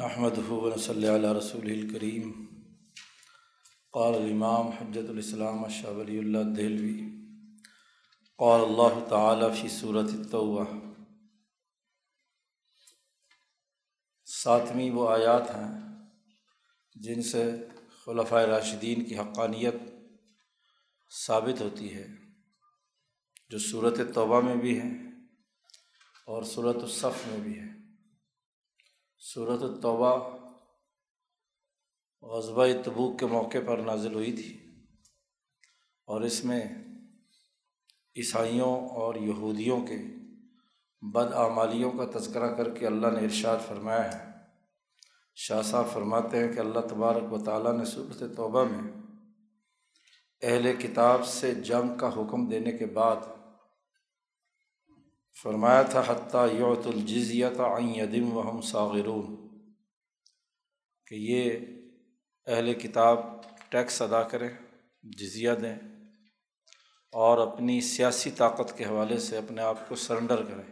نحمدہ و نصلی علی رسولہ الکریم. قال الامام حجۃ الاسلام شاہ ولی اللہ دہلوی قال اللہ تعالی فی سورۃ التوبہ. ساتویں وہ آیات ہیں جن سے خلفائے راشدین کی حقانیت ثابت ہوتی ہے، جو سورۃ توبہ میں بھی ہے اور سورۃ الصف میں بھی ہے. سورۃ التوبہ غزوہ تبوک کے موقع پر نازل ہوئی تھی، اور اس میں عیسائیوں اور یہودیوں کے بدعمالیوں کا تذکرہ کر کے اللہ نے ارشاد فرمایا ہے. شاہ صاحب فرماتے ہیں کہ اللہ تبارک و تعالیٰ نے سورۃ توبہ میں اہل کتاب سے جنگ کا حکم دینے کے بعد فرمایا تھا حتیٰ یعطوا الجزیۃ عن ید وہم صاغرون، کہ یہ اہل کتاب ٹیکس ادا کریں، جزیہ دیں اور اپنی سیاسی طاقت کے حوالے سے اپنے آپ کو سرنڈر کریں.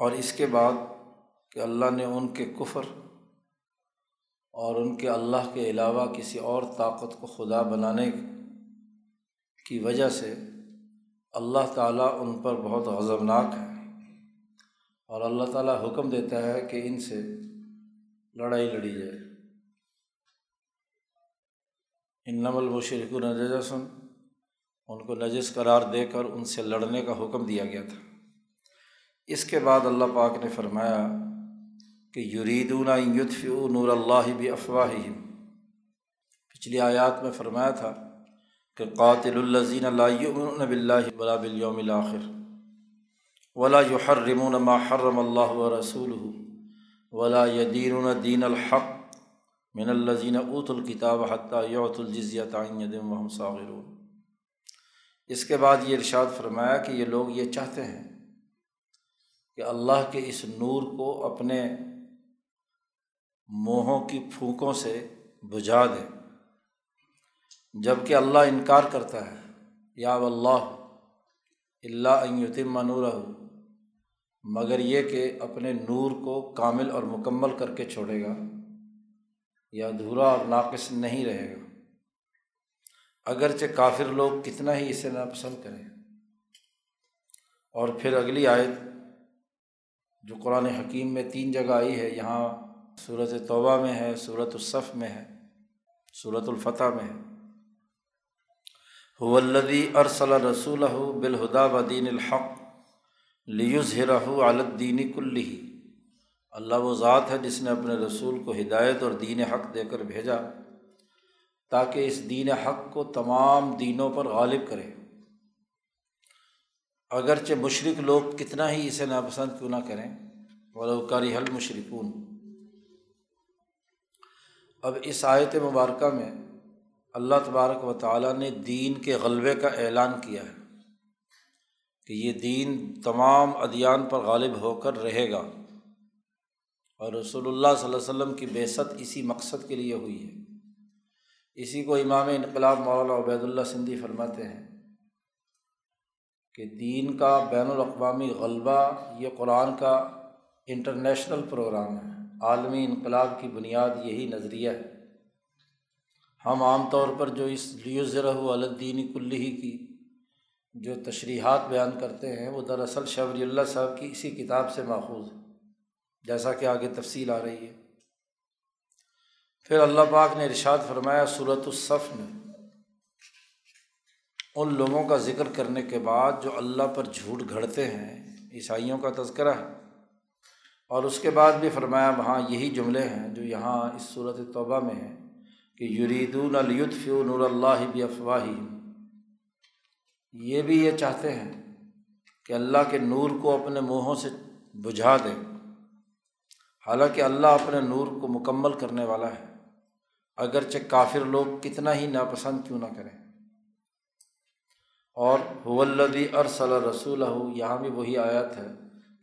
اور اس کے بعد کہ اللہ نے ان کے کفر اور ان کے اللہ کے علاوہ کسی اور طاقت کو خدا بنانے کی وجہ سے اللہ تعالیٰ ان پر بہت غضبناک ہے، اور اللہ تعالیٰ حکم دیتا ہے کہ ان سے لڑائی لڑی جائے. انما المشرکون نجس، ان کو نجس قرار دے کر ان سے لڑنے کا حکم دیا گیا تھا. اس کے بعد اللہ پاک نے فرمایا کہ یریدون ان یطفئوا نور اللہ بافواہہم. پچھلی آیات میں فرمایا تھا کہ قاتل الذین لا یؤمنون باللہ ولا بالیوم الآخر ولا یحرمون ما حرم اللہ ورسولہ ولا یدینون دین الحق من الذین اوتوا الکتاب حتی یعطوا الجزیۃ عن ید وہم صاغرون. اس کے بعد یہ ارشاد فرمایا کہ یہ لوگ یہ چاہتے ہیں کہ اللہ کے اس نور کو اپنے منہوں کی پھونکوں سے بجھا دیں، جبکہ اللہ انکار کرتا ہے یا واللہ الا ان یتم نورہ، مگر یہ کہ اپنے نور کو کامل اور مکمل کر کے چھوڑے گا، یا ادھورا اور ناقص نہیں رہے گا، اگرچہ کافر لوگ کتنا ہی اسے ناپسند کریں. اور پھر اگلی آیت جو قرآن حکیم میں 3 جگہ آئی ہے، یہاں سورۃ توبہ میں ہے، سورۃ الصف میں ہے، سورۃ الفتح میں ہے. هو الذی ارسل رسولہ بالہدیٰ ودین الحق لیظہرہ علی الدین کلہ. اللہ وہ ذات ہے جس نے اپنے رسول کو ہدایت اور دین حق دے کر بھیجا تاکہ اس دین حق کو تمام دینوں پر غالب کرے، اگرچہ مشرک لوگ کتنا ہی اسے ناپسند کیوں نہ کریں، ولو کریہ المشرکون. اب اس آیت مبارکہ میں اللہ تبارک و تعالیٰ نے دین کے غلبے کا اعلان کیا ہے کہ یہ دین تمام ادیان پر غالب ہو کر رہے گا، اور رسول اللہ صلی اللہ علیہ وسلم کی بعثت اسی مقصد کے لیے ہوئی ہے. اسی کو امام انقلاب مولانا عبید اللہ سندھی فرماتے ہیں کہ دین کا بین الاقوامی غلبہ یہ قرآن کا انٹرنیشنل پروگرام ہے، عالمی انقلاب کی بنیاد یہی نظریہ ہے. ہم عام طور پر جو اس لیظہرہ علی الدین کلہ کی جو تشریحات بیان کرتے ہیں وہ دراصل شاہ ولی اللہ صاحب کی اسی کتاب سے ماخوذ ہے، جیسا کہ آگے تفصیل آ رہی ہے. پھر اللہ پاک نے ارشاد فرمایا سورۃ الصف میں ان لوگوں کا ذکر کرنے کے بعد جو اللہ پر جھوٹ گھڑتے ہیں، عیسائیوں کا تذکرہ ہے، اور اس کے بعد بھی فرمایا وہاں یہی جملے ہیں جو یہاں اس سورۃ توبہ میں ہیں کہ یریدون لیطفئوا نور اللہ بافواہہم. یہ بھی یہ چاہتے ہیں کہ اللہ کے نور کو اپنے منہوں سے بجھا دیں، حالانکہ اللہ اپنے نور کو مکمل کرنے والا ہے، اگرچہ کافر لوگ کتنا ہی ناپسند کیوں نہ کریں. اور هو الذی ارسل رسولہ، یہاں بھی وہی آیت ہے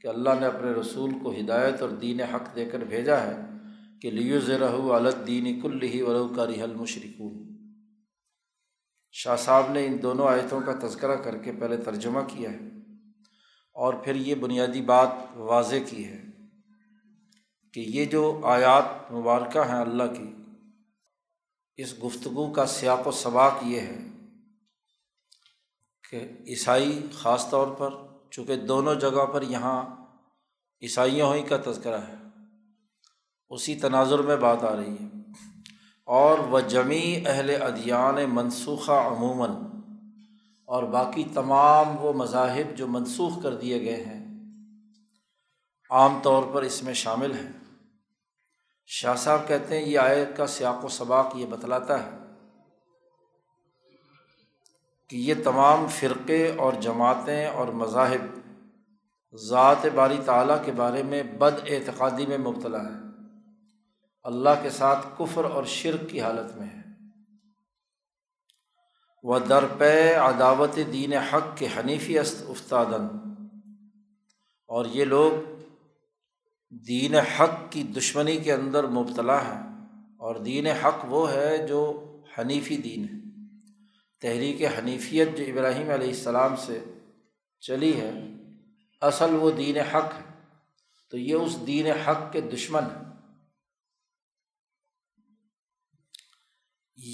کہ اللہ نے اپنے رسول کو ہدایت اور دین حق دے کر بھیجا ہے کہ لیظہرہ علی الدین کلہ ولو کریہ المشرکون. شاہ صاحب نے ان دونوں آیتوں کا تذکرہ کر کے پہلے ترجمہ کیا ہے اور پھر یہ بنیادی بات واضح کی ہے کہ یہ جو آیات مبارکہ ہیں اللہ کی، اس گفتگو کا سیاق و سباق یہ ہے کہ عیسائی خاص طور پر، چونکہ دونوں جگہ پر یہاں عیسائیوں ہی کا تذکرہ ہے، اسی تناظر میں بات آ رہی ہے، اور وجمیع اہل ادیان منسوخہ عموماً، اور باقی تمام وہ مذاہب جو منسوخ کر دیے گئے ہیں عام طور پر اس میں شامل ہیں۔ شاہ صاحب کہتے ہیں یہ آیت کا سیاق و سباق یہ بتلاتا ہے کہ یہ تمام فرقے اور جماعتیں اور مذاہب ذات باری تعالیٰ کے بارے میں بد اعتقادی میں مبتلا ہے، اللہ کے ساتھ کفر اور شرک کی حالت میں ہے، وہ درپے عداوت دین حق کے حنیفی است افتادن، اور یہ لوگ دین حق کی دشمنی کے اندر مبتلا ہیں، اور دین حق وہ ہے جو حنیفی دین ہے، تحریک حنیفیت جو ابراہیم علیہ السلام سے چلی ہے اصل وہ دین حق ہے، تو یہ اس دین حق کے دشمن ہے۔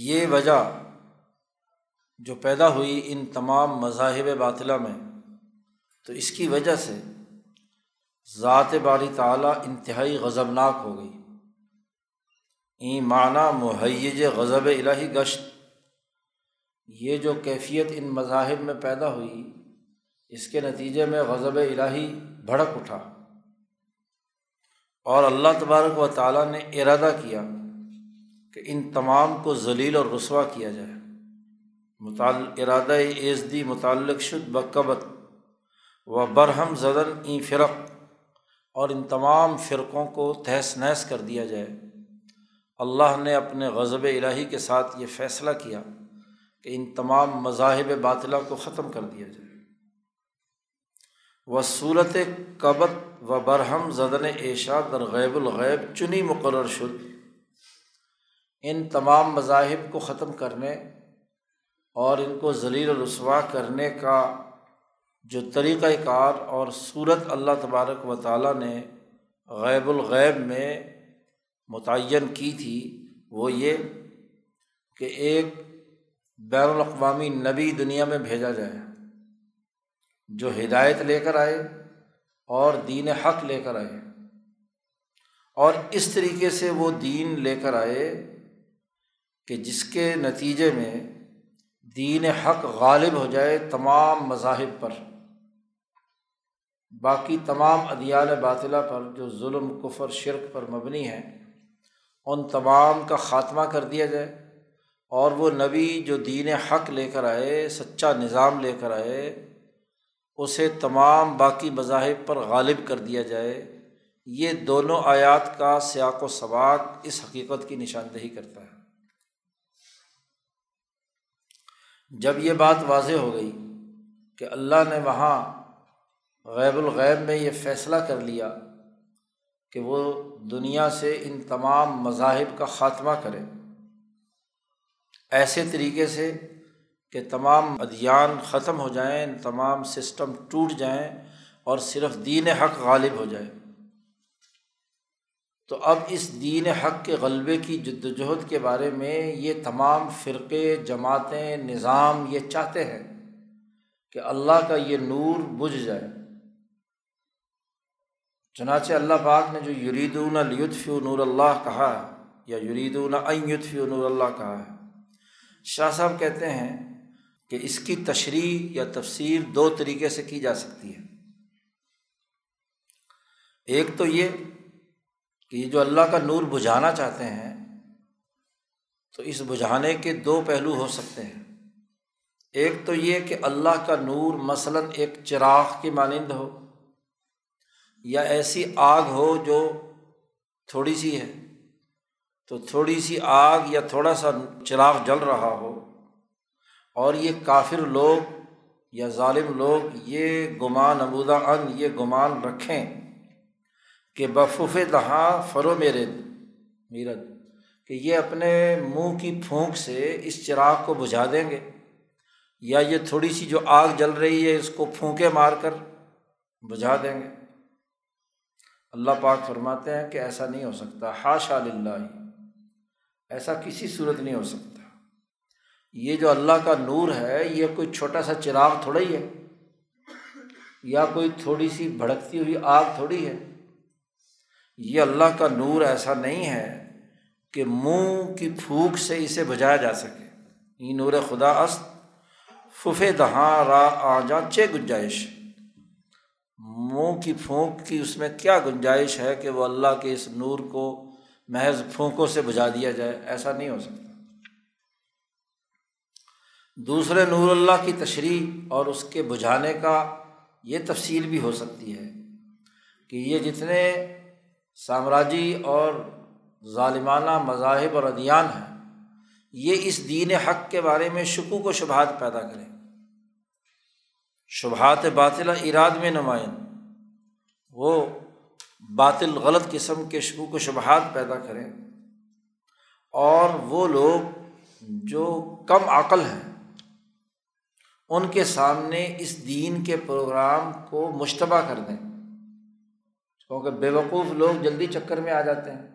یہ وجہ جو پیدا ہوئی ان تمام مذاہب باطلہ میں، تو اس کی وجہ سے ذات باری تعالیٰ انتہائی غضبناک ہو گئی، این معنی مہیج غضب الہی گشت۔ یہ جو کیفیت ان مذاہب میں پیدا ہوئی اس کے نتیجے میں غضب الہی بھڑک اٹھا، اور اللہ تبارک و تعالیٰ نے ارادہ کیا کہ ان تمام کو ذلیل اور رسوا کیا جائے۔ ارادہ ایزدی متعلق شد بقبت و برہم زدن این فرق، اور ان تمام فرقوں کو تہس نہس کر دیا جائے۔ اللہ نے اپنے غضب الہی کے ساتھ یہ فیصلہ کیا کہ ان تمام مذاہب باطلہ کو ختم کر دیا جائے۔ و صورت قبت و برہم زدن ایشا در غیب الغیب چنی مقرر شد، ان تمام مذاہب کو ختم کرنے اور ان کو ذلیل و رسوا کرنے کا جو طریقہ کار اور صورت اللہ تبارک و تعالیٰ نے غیب الغیب میں متعین کی تھی، وہ یہ کہ ایک بین الاقوامی نبی دنیا میں بھیجا جائے جو ہدایت لے کر آئے اور دین حق لے کر آئے، اور اس طریقے سے وہ دین لے کر آئے کہ جس کے نتیجے میں دین حق غالب ہو جائے تمام مذاہب پر، باقی تمام ادیان باطلہ پر جو ظلم کفر شرک پر مبنی ہیں ان تمام کا خاتمہ کر دیا جائے، اور وہ نبی جو دین حق لے کر آئے سچا نظام لے کر آئے اسے تمام باقی مذاہب پر غالب کر دیا جائے۔ یہ دونوں آیات کا سیاق و سباق اس حقیقت کی نشاندہی کرتا ہے۔ جب یہ بات واضح ہو گئی کہ اللہ نے وہاں غیب الغیب میں یہ فیصلہ کر لیا کہ وہ دنیا سے ان تمام مذاہب کا خاتمہ کرے، ایسے طریقے سے کہ تمام ادیان ختم ہو جائیں، تمام سسٹم ٹوٹ جائیں اور صرف دین حق غالب ہو جائے، تو اب اس دین حق کے غلبے کی جدوجہد کے بارے میں یہ تمام فرقے جماعتیں نظام یہ چاہتے ہیں کہ اللہ کا یہ نور بجھ جائے۔ چنانچہ اللہ پاک نے جو یریدون لیطفئوا نور اللہ کہا ہے، یا یریدون ان یطفئوا نور اللہ کہا ہے، شاہ صاحب کہتے ہیں کہ اس کی تشریح یا تفسیر دو طریقے سے کی جا سکتی ہے۔ ایک تو یہ کہ یہ جو اللہ کا نور بجھانا چاہتے ہیں، تو اس بجھانے کے دو پہلو ہو سکتے ہیں۔ ایک تو یہ کہ اللہ کا نور مثلاً ایک چراغ کی مانند ہو، یا ایسی آگ ہو جو تھوڑی سی ہے، تو تھوڑی سی آگ یا تھوڑا سا چراغ جل رہا ہو، اور یہ کافر لوگ یا ظالم لوگ یہ گمان عمودہ ان یہ گمان رکھیں کہ بفوف دہاں فرو میرد کہ یہ اپنے منہ کی پھونک سے اس چراغ کو بجھا دیں گے، یا یہ تھوڑی سی جو آگ جل رہی ہے اس کو پھونکے مار کر بجھا دیں گے۔ اللہ پاک فرماتے ہیں کہ ایسا نہیں ہو سکتا، حاشا للہ، ایسا کسی صورت نہیں ہو سکتا۔ یہ جو اللہ کا نور ہے یہ کوئی چھوٹا سا چراغ تھوڑا ہی ہے، یا کوئی تھوڑی سی بھڑکتی ہوئی آگ تھوڑی ہے، یہ اللہ کا نور ایسا نہیں ہے کہ منہ کی پھونک سے اسے بجھایا جا سکے۔ یہ نور خدا است ففے دہاں را آجاں چے گنجائش، منہ کی پھونک کی اس میں کیا گنجائش ہے کہ وہ اللہ کے اس نور کو محض پھونکوں سے بجھا دیا جائے، ایسا نہیں ہو سکتا۔ دوسرے نور اللہ کی تشریح اور اس کے بجھانے کا یہ تفصیل بھی ہو سکتی ہے کہ یہ جتنے سامراجی اور ظالمانہ مذاہب اور ادیان ہیں، یہ اس دین حق کے بارے میں شکوک و شبہات پیدا کریں، شبہات باطلہ ایراد میں نمایاں، وہ باطل غلط قسم کے شکوک و شبہات پیدا کریں، اور وہ لوگ جو کم عقل ہیں ان کے سامنے اس دین کے پروگرام کو مشتبہ کر دیں، کیونکہ بیوقوف لوگ جلدی چکر میں آ جاتے ہیں۔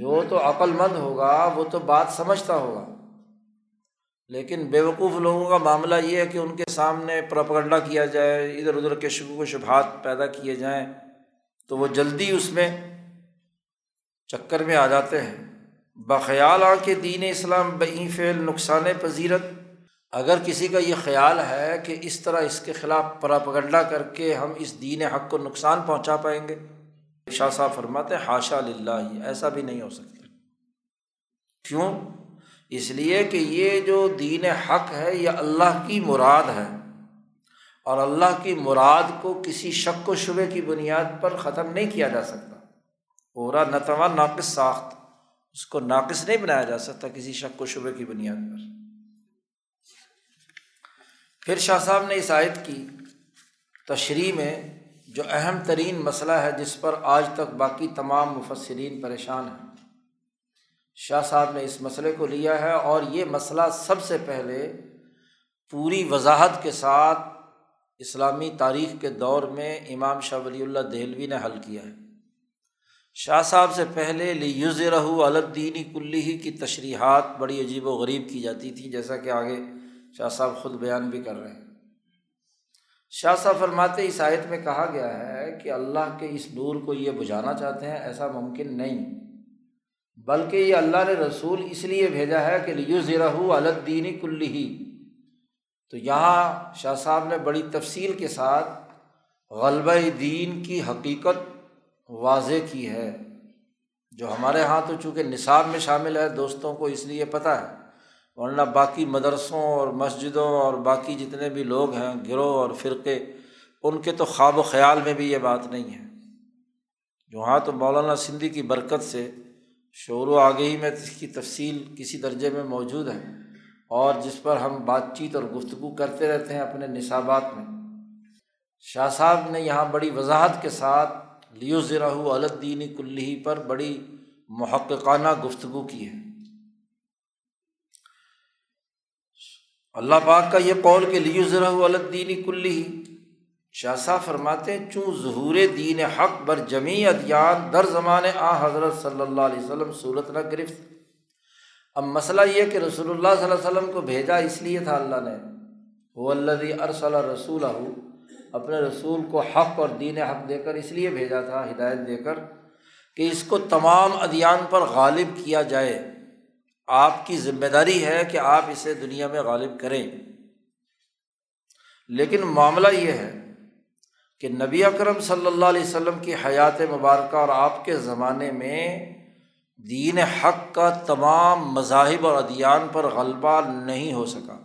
جو تو عقل مند ہوگا وہ تو بات سمجھتا ہوگا، لیکن بیوقوف لوگوں کا معاملہ یہ ہے کہ ان کے سامنے پروپیگنڈا کیا جائے، ادھر ادھر کے شکوک و شبہات پیدا کیے جائیں تو وہ جلدی اس میں چکر میں آ جاتے ہیں۔ بخیال آ کے دین اسلام بعین فعل نقصان پذیرت، اگر کسی کا یہ خیال ہے کہ اس طرح اس کے خلاف پروپیگنڈا کر کے ہم اس دین حق کو نقصان پہنچا پائیں گے، شاہ صاحب فرماتے ہیں حاشا للہ، ایسا بھی نہیں ہو سکتا۔ کیوں؟ اس لیے کہ یہ جو دین حق ہے یہ اللہ کی مراد ہے، اور اللہ کی مراد کو کسی شک و شبے کی بنیاد پر ختم نہیں کیا جا سکتا، پورا نتوا ناقص ساخت، اس کو ناقص نہیں بنایا جا سکتا کسی شک و شبے کی بنیاد پر۔ پھر شاہ صاحب نے اس آیت کی تشریح میں جو اہم ترین مسئلہ ہے جس پر آج تک باقی تمام مفسرین پریشان ہیں، شاہ صاحب نے اس مسئلے کو لیا ہے، اور یہ مسئلہ سب سے پہلے پوری وضاحت کے ساتھ اسلامی تاریخ کے دور میں امام شاہ ولی اللہ دہلوی نے حل کیا ہے۔ شاہ صاحب سے پہلے لیظہرہ علی الدین کلہ کی تشریحات بڑی عجیب و غریب کی جاتی تھیں، جیسا کہ آگے شاہ صاحب خود بیان بھی کر رہے ہیں۔ شاہ صاحب فرماتے اس آیت میں کہا گیا ہے کہ اللہ کے اس نور کو یہ بجھانا چاہتے ہیں، ایسا ممکن نہیں، بلکہ یہ اللہ نے رسول اس لیے بھیجا ہے کہ لیظہرہ علی الدین کلہ۔ تو یہاں شاہ صاحب نے بڑی تفصیل کے ساتھ غلبہ دین کی حقیقت واضح کی ہے، جو ہمارے ہاں تو چونکہ نصاب میں شامل ہے دوستوں کو اس لیے پتہ ہے، ورنہ باقی مدرسوں اور مسجدوں اور باقی جتنے بھی لوگ ہیں گروہ اور فرقے، ان کے تو خواب و خیال میں بھی یہ بات نہیں ہے۔ جو ہاں تو مولانا سندھی کی برکت سے شعور و آگہی میں اس کی تفصیل کسی درجے میں موجود ہے، اور جس پر ہم بات چیت اور گفتگو کرتے رہتے ہیں اپنے نصابات میں۔ شاہ صاحب نے یہاں بڑی وضاحت کے ساتھ لیظہرہ علی الدین کلہ پر بڑی محققانہ گفتگو کی ہے۔ اللہ پاک کا یہ قول کہ لیظہرہ علی الدین کلہ، شاہ صاحب فرماتے ہیں چون ظہور دین حق بر جمیع ادیان در زمان آ حضرت صلی اللہ علیہ وسلم صورت نہ گرفت۔ اب مسئلہ یہ کہ رسول اللہ صلی اللہ علیہ وسلم کو بھیجا اس لیے تھا اللہ نے، هو الذی ارسل رسولہ، اپنے رسول کو حق اور دین حق دے کر اس لیے بھیجا تھا، ہدایت دے کر، کہ اس کو تمام ادیان پر غالب کیا جائے۔ آپ کی ذمہ داری ہے کہ آپ اسے دنیا میں غالب کریں۔ لیکن معاملہ یہ ہے کہ نبی اکرم صلی اللہ علیہ وسلم کی حیات مبارکہ اور آپ کے زمانے میں دین حق کا تمام مذاہب اور ادیان پر غلبہ نہیں ہو سکا،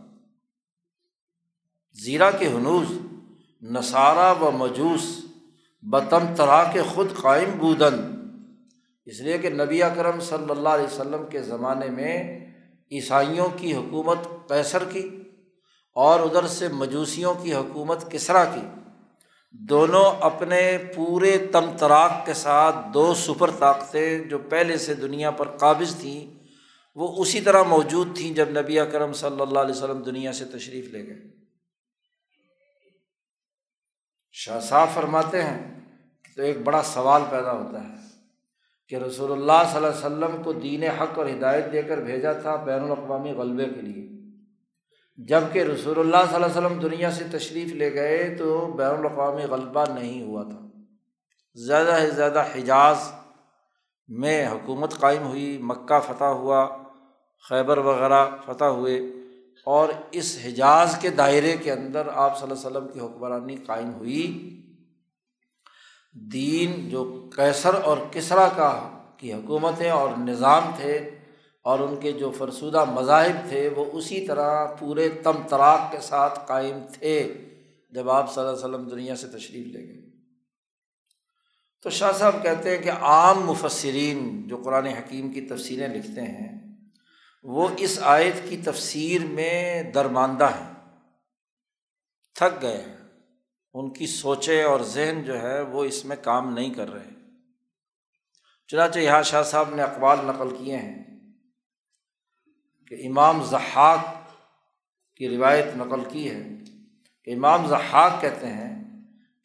زیرا کہ ہنوز نصارہ و مجوس بتم طرح کے خود قائم بودن، اس لیے کہ نبی اکرم صلی اللہ علیہ وسلم کے زمانے میں عیسائیوں کی حکومت قیصر کی اور ادھر سے مجوسیوں کی حکومت کسرا کی، دونوں اپنے پورے تمطراق کے ساتھ دو سپر طاقتیں جو پہلے سے دنیا پر قابض تھیں وہ اسی طرح موجود تھیں جب نبی اکرم صلی اللہ علیہ وسلم دنیا سے تشریف لے گئے۔ شاہ صاحب فرماتے ہیں تو ایک بڑا سوال پیدا ہوتا ہے کہ رسول اللہ صلی اللہ علیہ وسلم کو دین حق اور ہدایت دے کر بھیجا تھا بین الاقوامی غلبے کے لیے، جبکہ رسول اللہ صلی اللہ علیہ وسلم دنیا سے تشریف لے گئے تو بین الاقوامی غلبہ نہیں ہوا تھا، زیادہ سے زیادہ حجاز میں حکومت قائم ہوئی، مکہ فتح ہوا، خیبر وغیرہ فتح ہوئے، اور اس حجاز کے دائرے کے اندر آپ صلی اللہ علیہ وسلم کی حکمرانی قائم ہوئی۔ دین جو قیصر اور کسرا کی حکومتیں اور نظام تھے اور ان کے جو فرسودہ مذاہب تھے وہ اسی طرح پورے تم طراق کے ساتھ قائم تھے جب آپ صلی اللہ علیہ وسلم دنیا سے تشریف لے گئے۔ تو شاہ صاحب کہتے ہیں کہ عام مفسرین جو قرآن حکیم کی تفسیریں لکھتے ہیں وہ اس آیت کی تفسیر میں درماندہ ہیں، تھک گئے ہیں، ان کی سوچیں اور ذہن جو ہے وہ اس میں کام نہیں کر رہے۔ چنانچہ یہاں شاہ صاحب نے اقوال نقل کیے ہیں کہ امام زحاق کی روایت نقل کی ہے کہ امام زحاق کہتے ہیں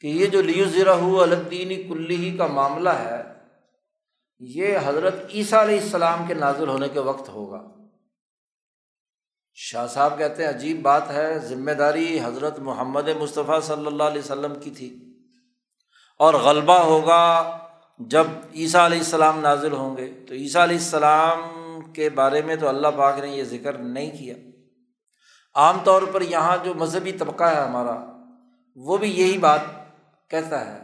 کہ یہ جو لیظہرہ علی الدین کلہ کا معاملہ ہے یہ حضرت عیسیٰ علیہ السلام کے نازل ہونے کے وقت ہوگا۔ شاہ صاحب کہتے ہیں عجیب بات ہے، ذمہ داری حضرت محمد مصطفیٰ صلی اللہ علیہ وسلم کی تھی اور غلبہ ہوگا جب عیسیٰ علیہ السلام نازل ہوں گے، تو عیسیٰ علیہ السلام کے بارے میں تو اللہ پاک نے یہ ذکر نہیں کیا۔ عام طور پر یہاں جو مذہبی طبقہ ہے ہمارا وہ بھی یہی بات کہتا ہے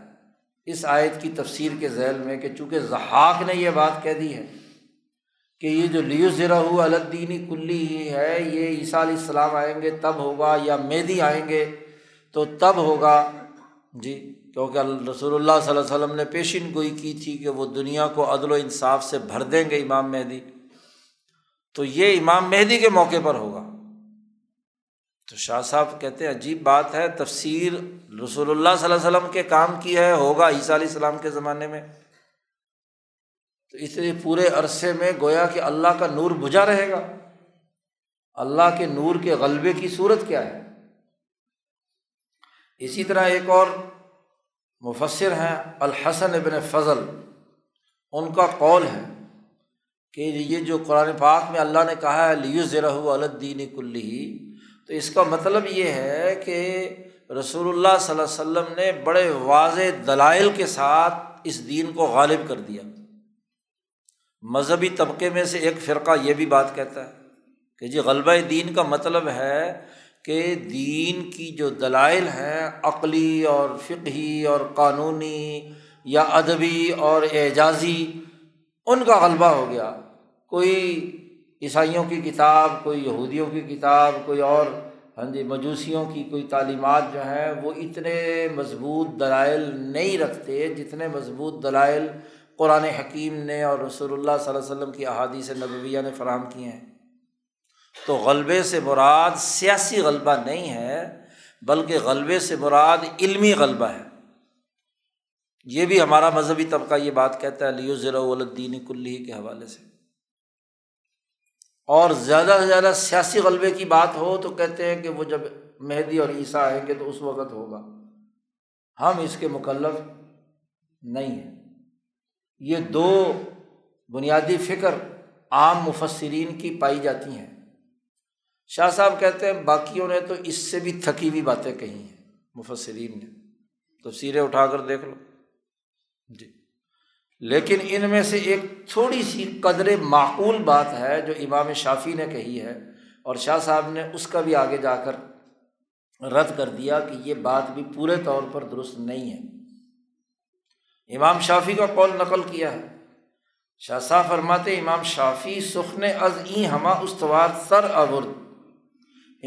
اس آیت کی تفسیر کے ذیل میں، کہ چونکہ ضحاک نے یہ بات کہہ دی ہے کہ یہ جو لیظہرہ علی الدین کلہ ہے یہ عیسیٰ علیہ السلام آئیں گے تب ہوگا، یا مہدی آئیں گے تو تب ہوگا، جی، کیونکہ رسول اللہ صلی اللہ علیہ وسلم نے پیشین گوئی کی تھی کہ وہ دنیا کو عدل و انصاف سے بھر دیں گے امام مہدی، تو یہ امام مہدی کے موقع پر ہوگا۔ تو شاہ صاحب کہتے ہیں عجیب بات ہے، تفسیر رسول اللہ صلی اللہ علیہ وسلم کے کام کی ہے، ہوگا عیسیٰ علیہ السلام کے زمانے میں، تو اس لیے پورے عرصے میں گویا کہ اللہ کا نور بجھا رہے گا۔ اللہ کے نور کے غلبے کی صورت کیا ہے؟ اسی طرح ایک اور مفسر ہیں الحسن ابن فضل، ان کا قول ہے کہ یہ جو قرآن پاک میں اللہ نے کہا ہے لیظہرہ علی الدین کلہ، تو اس کا مطلب یہ ہے کہ رسول اللہ صلی اللہ علیہ وسلم نے بڑے واضح دلائل کے ساتھ اس دین کو غالب کر دیا۔ مذہبی طبقے میں سے ایک فرقہ یہ بھی بات کہتا ہے کہ جی غلبہ دین کا مطلب ہے کہ دین کی جو دلائل ہیں عقلی اور فقہی اور قانونی یا ادبی اور اعجازی، ان کا غلبہ ہو گیا، کوئی عیسائیوں کی کتاب، کوئی یہودیوں کی کتاب، کوئی اور مجوسیوں کی کوئی تعلیمات جو ہیں وہ اتنے مضبوط دلائل نہیں رکھتے جتنے مضبوط دلائل قرآن حکیم نے اور رسول اللہ صلی اللہ علیہ وسلم کی احادیث نبویہ نے فراہم کیے ہیں۔ تو غلبے سے مراد سیاسی غلبہ نہیں ہے بلکہ غلبے سے مراد علمی غلبہ ہے۔ یہ بھی ہمارا مذہبی طبقہ یہ بات کہتا ہے لیظہرہ علی الدین کلہ کے حوالے سے۔ اور زیادہ سے زیادہ سیاسی غلبے کی بات ہو تو کہتے ہیں کہ وہ جب مہدی اور عیسیٰ آئیں گے تو اس وقت ہوگا، ہم اس کے مکلف نہیں ہیں۔ یہ دو بنیادی فکر عام مفسرین کی پائی جاتی ہیں۔ شاہ صاحب کہتے ہیں باقیوں نے تو اس سے بھی تھکی ہوئی باتیں کہی ہیں مفسرین نے، تفسیریں اٹھا کر دیکھ لو، جی، لیکن ان میں سے ایک تھوڑی سی قدر معقول بات ہے جو امام شافعی نے کہی ہے، اور شاہ صاحب نے اس کا بھی آگے جا کر رد کر دیا کہ یہ بات بھی پورے طور پر درست نہیں ہے۔ امام شافعی کا قول نقل کیا ہے، شاہ صاحب فرماتے امام شافعی سخن از این ہما استوار سر آورد۔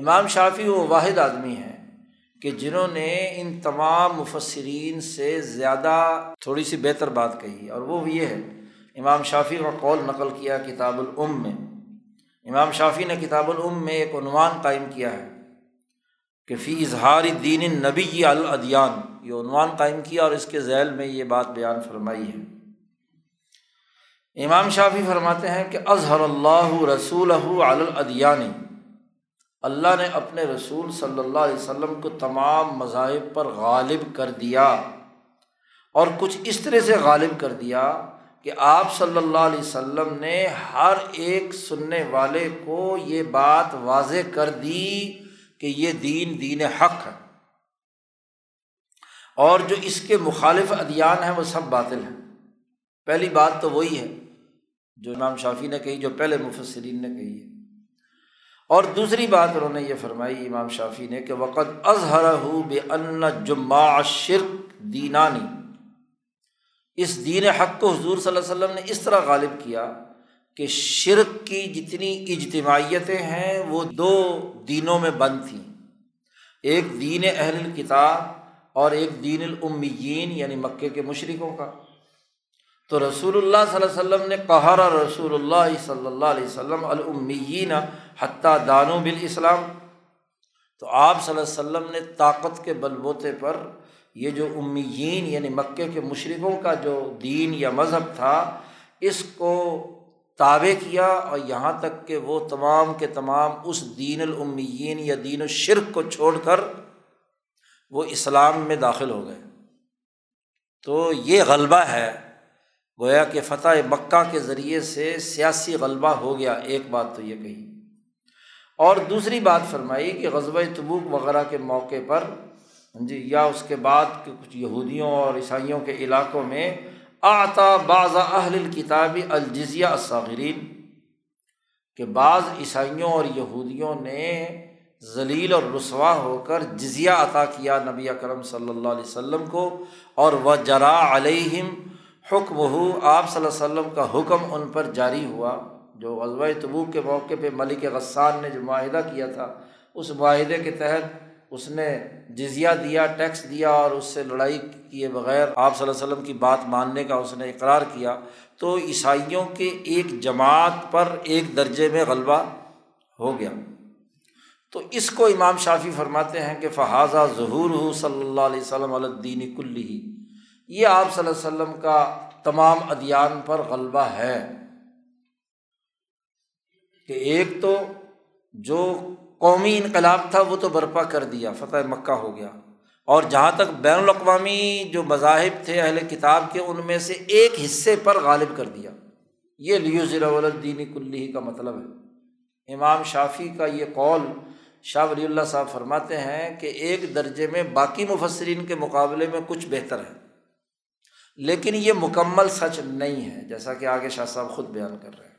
امام شافعی وہ واحد آدمی ہیں کہ جنہوں نے ان تمام مفسرین سے زیادہ تھوڑی سی بہتر بات کہی، اور وہ یہ ہے امام شافعی کا قول نقل کیا کتاب الام میں۔ امام شافعی نے کتاب الام میں ایک عنوان قائم کیا ہے کہ فی اظہار دین النبی الادیان، یہ عنوان قائم کیا اور اس کے ذیل میں یہ بات بیان فرمائی ہے۔ امام شافعی فرماتے ہیں کہ اظہر اللہ رسولہ علی الادیان، اللہ نے اپنے رسول صلی اللہ علیہ وسلم کو تمام مذاہب پر غالب کر دیا، اور کچھ اس طرح سے غالب کر دیا کہ آپ صلی اللہ علیہ وسلم نے ہر ایک سننے والے کو یہ بات واضح کر دی کہ یہ دین دین حق ہے اور جو اس کے مخالف ادیان ہیں وہ سب باطل ہیں۔ پہلی بات تو وہی ہے جو امام شافعی نے کہی، جو پہلے مفسرین نے کہی ہے، اور دوسری بات انہوں نے یہ فرمائی امام شافعی نے کہ وقد اظہرہ بان جماع الشرک دینانی، اس دین حق کو حضور صلی اللہ علیہ وسلم نے اس طرح غالب کیا کہ شرک کی جتنی اجتماعیتیں ہیں وہ دو دینوں میں بند تھیں، ایک دین اہل الکتاب اور ایک دین الامیین یعنی مکے کے مشرکوں کا۔ تو رسول اللہ صلی اللہ علیہ وسلم نے قہر رسول اللہ صلی اللہ علیہ وسلم الامیین حتی دانو بالاسلام، تو آپ صلی اللہ علیہ وسلم نے طاقت کے بل بوتے پر یہ جو امیین یعنی مکے کے مشرکوں کا جو دین یا مذہب تھا اس کو تابع کیا، اور یہاں تک کہ وہ تمام کے تمام اس دین الامیین یا دین الشرک کو چھوڑ کر وہ اسلام میں داخل ہو گئے۔ تو یہ غلبہ ہے، گویا کہ فتح مکہ کے ذریعے سے سیاسی غلبہ ہو گیا، ایک بات تو یہ کہی۔ اور دوسری بات فرمائی کہ غزوہ تبوک وغیرہ کے موقع پر یا اس کے بعد کے کچھ یہودیوں اور عیسائیوں کے علاقوں میں اعطا بعض اہل الکتاب الجزیہ الصاغرین، کہ بعض عیسائیوں اور یہودیوں نے ذلیل اور رسوا ہو کر جزیہ عطا کیا نبی اکرم صلی اللہ علیہ وسلم کو، اور وجرا علیہم حکمہ، آپ صلی اللہ علیہ وسلم کا حکم ان پر جاری ہوا۔ جو غزوہ تبوک کے موقع پہ ملک غسان نے جو معاہدہ کیا تھا، اس معاہدے کے تحت اس نے جزیہ دیا، ٹیکس دیا، اور اس سے لڑائی کیے بغیر آپ صلی اللہ علیہ وسلم کی بات ماننے کا اس نے اقرار کیا۔ تو عیسائیوں کے ایک جماعت پر ایک درجے میں غلبہ ہو گیا۔ تو اس کو امام شافعی فرماتے ہیں کہ فہذا ظہورہ صلی اللہ علیہ وسلم علی الدین کلہ، یہ آپ صلی اللہ علیہ وسلم کا تمام ادیان پر غلبہ ہے کہ ایک تو جو قومی انقلاب تھا وہ تو برپا کر دیا، فتح مکہ ہو گیا، اور جہاں تک بین الاقوامی جو مذاہب تھے اہل کتاب کے ان میں سے ایک حصے پر غالب کر دیا۔ یہ لیظہر علی الدین کلہ کا مطلب ہے۔ امام شافعی کا یہ قول شاہ ولی اللہ صاحب فرماتے ہیں کہ ایک درجے میں باقی مفسرین کے مقابلے میں کچھ بہتر ہے، لیکن یہ مکمل سچ نہیں ہے، جیسا کہ آگے شاہ صاحب خود بیان کر رہے ہیں۔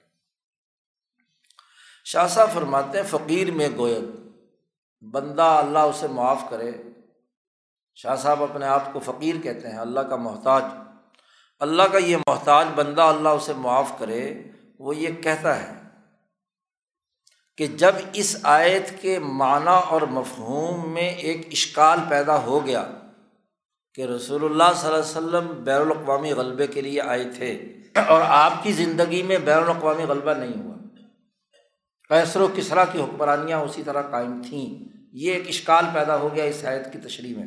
شاہ صاحب فرماتے ہیں فقیر میں گوید، بندہ اللہ اسے معاف کرے۔ شاہ صاحب اپنے آپ کو فقیر کہتے ہیں، اللہ کا محتاج، اللہ کا یہ محتاج بندہ اللہ اسے معاف کرے۔ وہ یہ کہتا ہے کہ جب اس آیت کے معنی اور مفہوم میں ایک اشکال پیدا ہو گیا کہ رسول اللہ صلی اللہ علیہ وسلم بین الاقوامی غلبے کے لیے آئے تھے اور آپ کی زندگی میں بین الاقوامی غلبہ نہیں ہوا، قیصر و کسرا کی حکمرانیاں اسی طرح قائم تھیں، یہ ایک اشکال پیدا ہو گیا اس آیت کی تشریح میں۔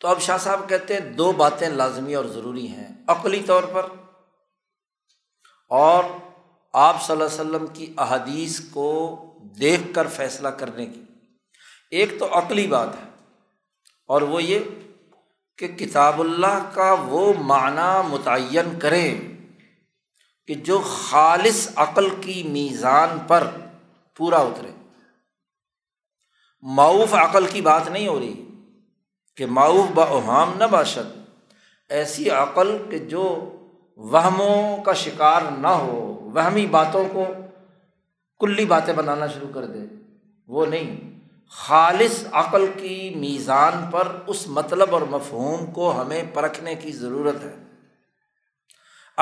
تو اب شاہ صاحب کہتے ہیں دو باتیں لازمی اور ضروری ہیں، عقلی طور پر اور آپ صلی اللہ علیہ وسلم کی احادیث کو دیکھ کر فیصلہ کرنے کی۔ ایک تو عقلی بات ہے، اور وہ یہ کہ کتاب اللہ کا وہ معنی متعین کریں کہ جو خالص عقل کی میزان پر پورا اترے۔ معوف عقل کی بات نہیں ہو رہی کہ معوف با اوہام نہ باشد، ایسی عقل کہ جو وہموں کا شکار نہ ہو، وہمی باتوں کو کلی باتیں بنانا شروع کر دے، وہ نہیں، خالص عقل کی میزان پر اس مطلب اور مفہوم کو ہمیں پرکھنے کی ضرورت ہے۔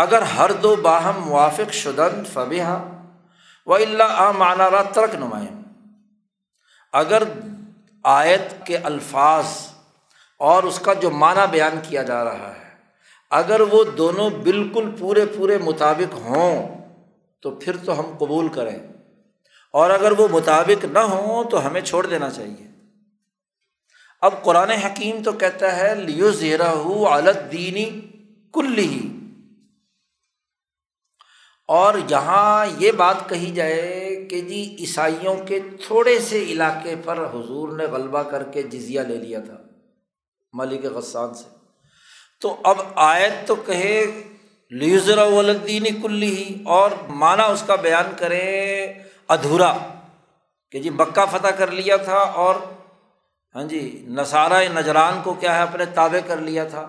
اگر ہر دو باہم موافق شدند فبہا والا آ معنی را ترک نمائیں، اگر آیت کے الفاظ اور اس کا جو معنی بیان کیا جا رہا ہے اگر وہ دونوں بالکل پورے پورے مطابق ہوں تو پھر تو ہم قبول کریں، اور اگر وہ مطابق نہ ہوں تو ہمیں چھوڑ دینا چاہیے۔ اب قرآن حکیم تو کہتا ہے لیظہرہ علی الدین کلہ، اور یہاں یہ بات کہی جائے کہ جی عیسائیوں کے تھوڑے سے علاقے پر حضور نے غلبہ کر کے جزیہ لے لیا تھا ملک غسان سے، تو اب آیت تو کہے لِیُظْهِرَهُ عَلَى الدِّینِ كُلِّهِ اور معنی اس کا بیان کرے ادھورا، کہ جی مکہ فتح کر لیا تھا اور ہاں جی نصارۂ نجران کو کیا ہے اپنے تابع کر لیا تھا،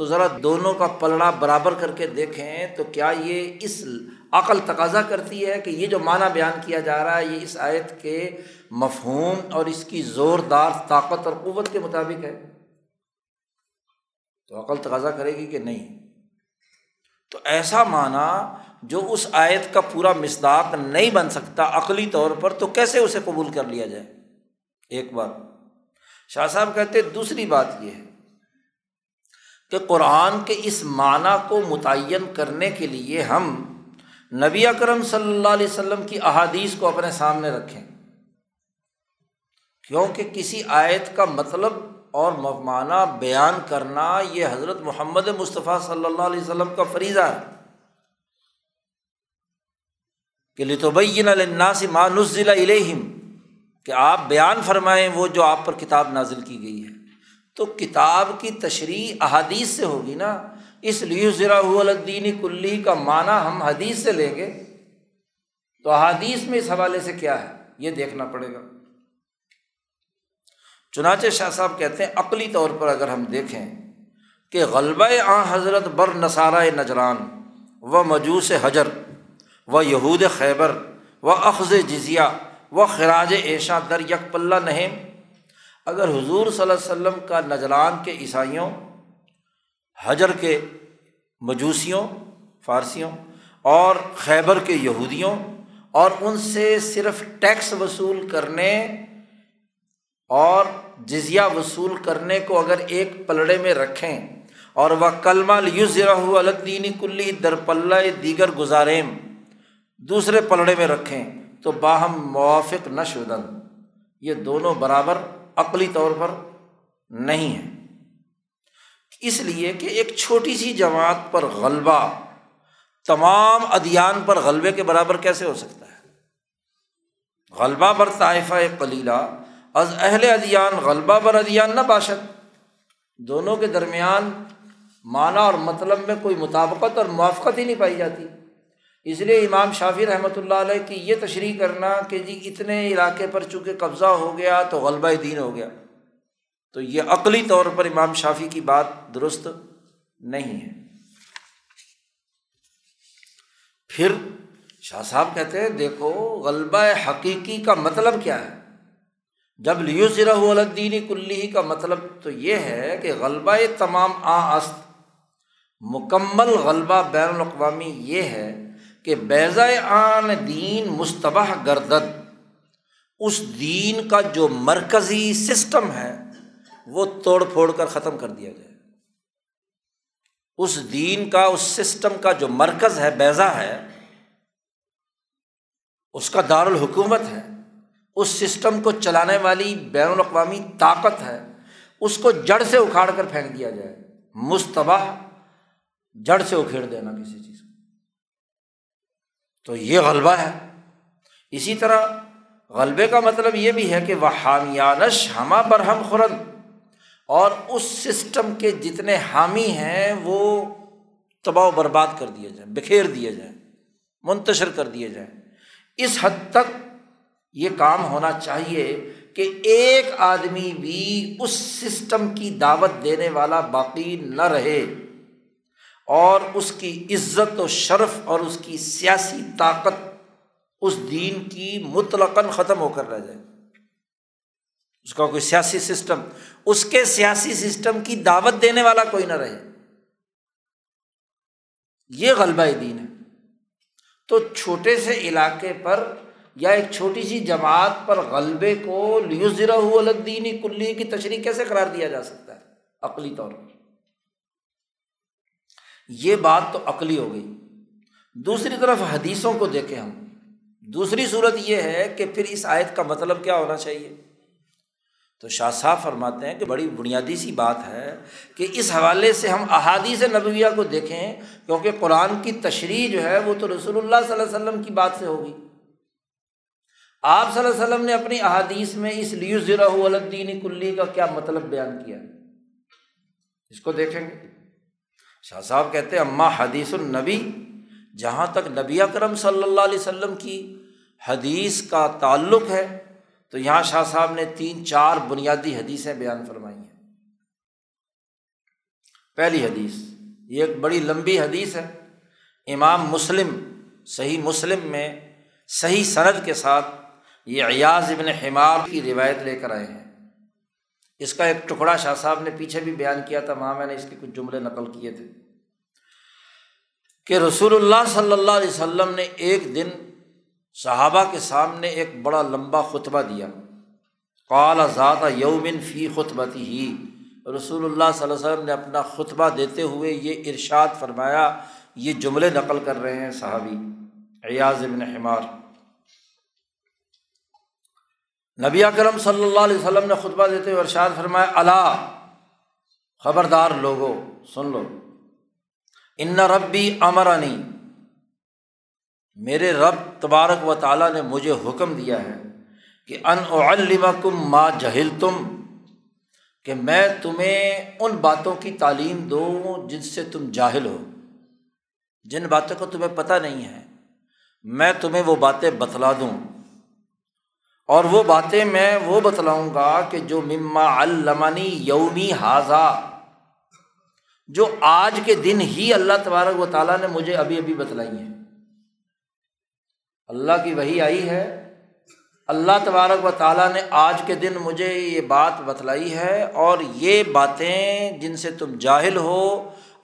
تو ذرا دونوں کا پلڑا برابر کر کے دیکھیں تو کیا یہ اس عقل تقاضا کرتی ہے کہ یہ جو معنی بیان کیا جا رہا ہے یہ اس آیت کے مفہوم اور اس کی زوردار طاقت اور قوت کے مطابق ہے؟ تو عقل تقاضا کرے گی کہ نہیں۔ تو ایسا معنی جو اس آیت کا پورا مصداق نہیں بن سکتا عقلی طور پر، تو کیسے اسے قبول کر لیا جائے؟ ایک بار شاہ صاحب کہتے ہیں، دوسری بات یہ ہے کہ قرآن کے اس معنی کو متعین کرنے کے لیے ہم نبی اکرم صلی اللہ علیہ وسلم کی احادیث کو اپنے سامنے رکھیں، کیونکہ کسی آیت کا مطلب اور معنی بیان کرنا یہ حضرت محمد مصطفیٰ صلی اللہ علیہ وسلم کا فریضہ ہے کہ لِتُبَيِّنَ لِلنَّاسِ مَا نُزِّلَ إِلَيْهِمْ، کہ آپ بیان فرمائیں وہ جو آپ پر کتاب نازل کی گئی ہے۔ تو کتاب کی تشریح احادیث سے ہوگی نا، اس لِیُظْهِرَهُ عَلَى الدِّینِ كُلِّهِ کا معنی ہم حدیث سے لیں گے، تو احادیث میں اس حوالے سے کیا ہے یہ دیکھنا پڑے گا۔ چنانچہ شاہ صاحب کہتے ہیں عقلی طور پر اگر ہم دیکھیں کہ غلبہ آن حضرت بر نصارۂ نجران و مجوس حجر و یہود خیبر و اخذ جزیہ و خراج عیشہ در یک پلہ نہیں، اگر حضور صلی اللہ علیہ وسلم کا نجران کے عیسائیوں، حجر کے مجوسیوں فارسیوں اور خیبر کے یہودیوں اور ان سے صرف ٹیکس وصول کرنے اور جزیہ وصول کرنے کو اگر ایک پلڑے میں رکھیں اور وہ کلمہ لیظہرہ علی الدین کلہ در پلہ دیگر گزاریم دوسرے پلڑے میں رکھیں تو باہم موافق نہ شدن، یہ دونوں برابر عقلی طور پر نہیں ہیں۔ اس لیے کہ ایک چھوٹی سی جماعت پر غلبہ تمام ادیان پر غلبے کے برابر کیسے ہو سکتا ہے؟ غلبہ بر طائفہ قلیلہ از اہل ادیان غلبہ بر ادیان نہ باشد، دونوں کے درمیان معنی اور مطلب میں کوئی مطابقت اور موافقت ہی نہیں پائی جاتی۔ اس لیے امام شافعی رحمۃ اللہ علیہ کی یہ تشریح کرنا کہ جی اتنے علاقے پر چونکہ قبضہ ہو گیا تو غلبہ دین ہو گیا، تو یہ عقلی طور پر امام شافعی کی بات درست نہیں ہے۔ پھر شاہ صاحب کہتے ہیں دیکھو غلبہ حقیقی کا مطلب کیا ہے؟ جب لیظہرہ علی الدین کلہ کا مطلب تو یہ ہے کہ غلبہ تمام آست مکمل غلبہ بین الاقوامی یہ ہے کہ بیضہ آن دین مستبح گردد، اس دین کا جو مرکزی سسٹم ہے وہ توڑ پھوڑ کر ختم کر دیا جائے، اس دین کا اس سسٹم کا جو مرکز ہے بیضہ ہے، اس کا دارالحکومت ہے، اس سسٹم کو چلانے والی بین الاقوامی طاقت ہے، اس کو جڑ سے اکھاڑ کر پھینک دیا جائے، مستبح جڑ سے اکھیڑ دینا کسی چیز کو، تو یہ غلبہ ہے۔ اسی طرح غلبے کا مطلب یہ بھی ہے کہ وہ حامیانش ہما برہم خورن، اور اس سسٹم کے جتنے حامی ہیں وہ تباہ و برباد کر دیے جائیں، بکھیر دیے جائیں، منتشر کر دیے جائیں۔ اس حد تک یہ کام ہونا چاہیے کہ ایک آدمی بھی اس سسٹم کی دعوت دینے والا باقی نہ رہے، اور اس کی عزت و شرف اور اس کی سیاسی طاقت اس دین کی مطلقاً ختم ہو کر رہ جائے، اس کا کوئی سیاسی سسٹم، اس کے سیاسی سسٹم کی دعوت دینے والا کوئی نہ رہے، یہ غلبہ دین ہے۔ تو چھوٹے سے علاقے پر یا ایک چھوٹی سی جماعت پر غلبے کو لیظہرہ علی الدین کلہ کی تشریح کیسے قرار دیا جا سکتا ہے عقلی طور پر؟ یہ بات تو عقلی ہو گئی۔ دوسری طرف حدیثوں کو دیکھیں ہم، دوسری صورت یہ ہے کہ پھر اس آیت کا مطلب کیا ہونا چاہیے؟ تو شاہ صاحب فرماتے ہیں کہ بڑی بنیادی سی بات ہے کہ اس حوالے سے ہم احادیث نبویہ کو دیکھیں، کیونکہ قرآن کی تشریح جو ہے وہ تو رسول اللہ صلی اللہ علیہ وسلم کی بات سے ہوگی۔ آپ صلی اللہ علیہ وسلم نے اپنی احادیث میں اس لیظہرہ علی الدین کلہ کا کیا مطلب بیان کیا، اس کو دیکھیں گے۔ شاہ صاحب کہتے ہیں اما حدیث النبی، جہاں تک نبی اکرم صلی اللہ علیہ وسلم کی حدیث کا تعلق ہے تو یہاں شاہ صاحب نے 3-4 بنیادی حدیثیں بیان فرمائی ہیں۔ پہلی حدیث، یہ ایک بڑی لمبی حدیث ہے، امام مسلم صحیح مسلم میں صحیح سند کے ساتھ یہ عیاض ابن حمار کی روایت لے کر آئے ہیں۔ اس کا ایک ٹکڑا شاہ صاحب نے پیچھے بھی بیان کیا تھا، وہاں میں نے اس کے کچھ جملے نقل کیے تھے کہ رسول اللہ صلی اللہ علیہ وسلم نے ایک دن صحابہ کے سامنے ایک بڑا لمبا خطبہ دیا۔ قال ذات یوم فی خطبتہ، رسول اللہ صلی اللہ علیہ وسلم نے اپنا خطبہ دیتے ہوئے یہ ارشاد فرمایا، یہ جملے نقل کر رہے ہیں صحابی عیاض بن حمار۔ نبی اکرم صلی اللہ علیہ وسلم نے خطبہ دیتے ہوئے ارشاد فرمایا، الا خبردار لوگو سن لو، ان ربی امرنی، میرے رب تبارک و تعالیٰ نے مجھے حکم دیا ہے کہ ان اعلمکم ما جہلتم، کہ میں تمہیں ان باتوں کی تعلیم دوں جن سے تم جاہل ہو، جن باتوں کو تمہیں پتہ نہیں ہے میں تمہیں وہ باتیں بتلا دوں، اور وہ باتیں میں وہ بتلاؤں گا کہ جو مما علمنی یومی ھذا، جو آج کے دن ہی اللہ تبارک و تعالیٰ نے مجھے ابھی ابھی بتلائی ہیں۔ اللہ کی وحی آئی ہے، اللہ تبارک و تعالیٰ نے آج کے دن مجھے یہ بات بتلائی ہے، اور یہ باتیں جن سے تم جاہل ہو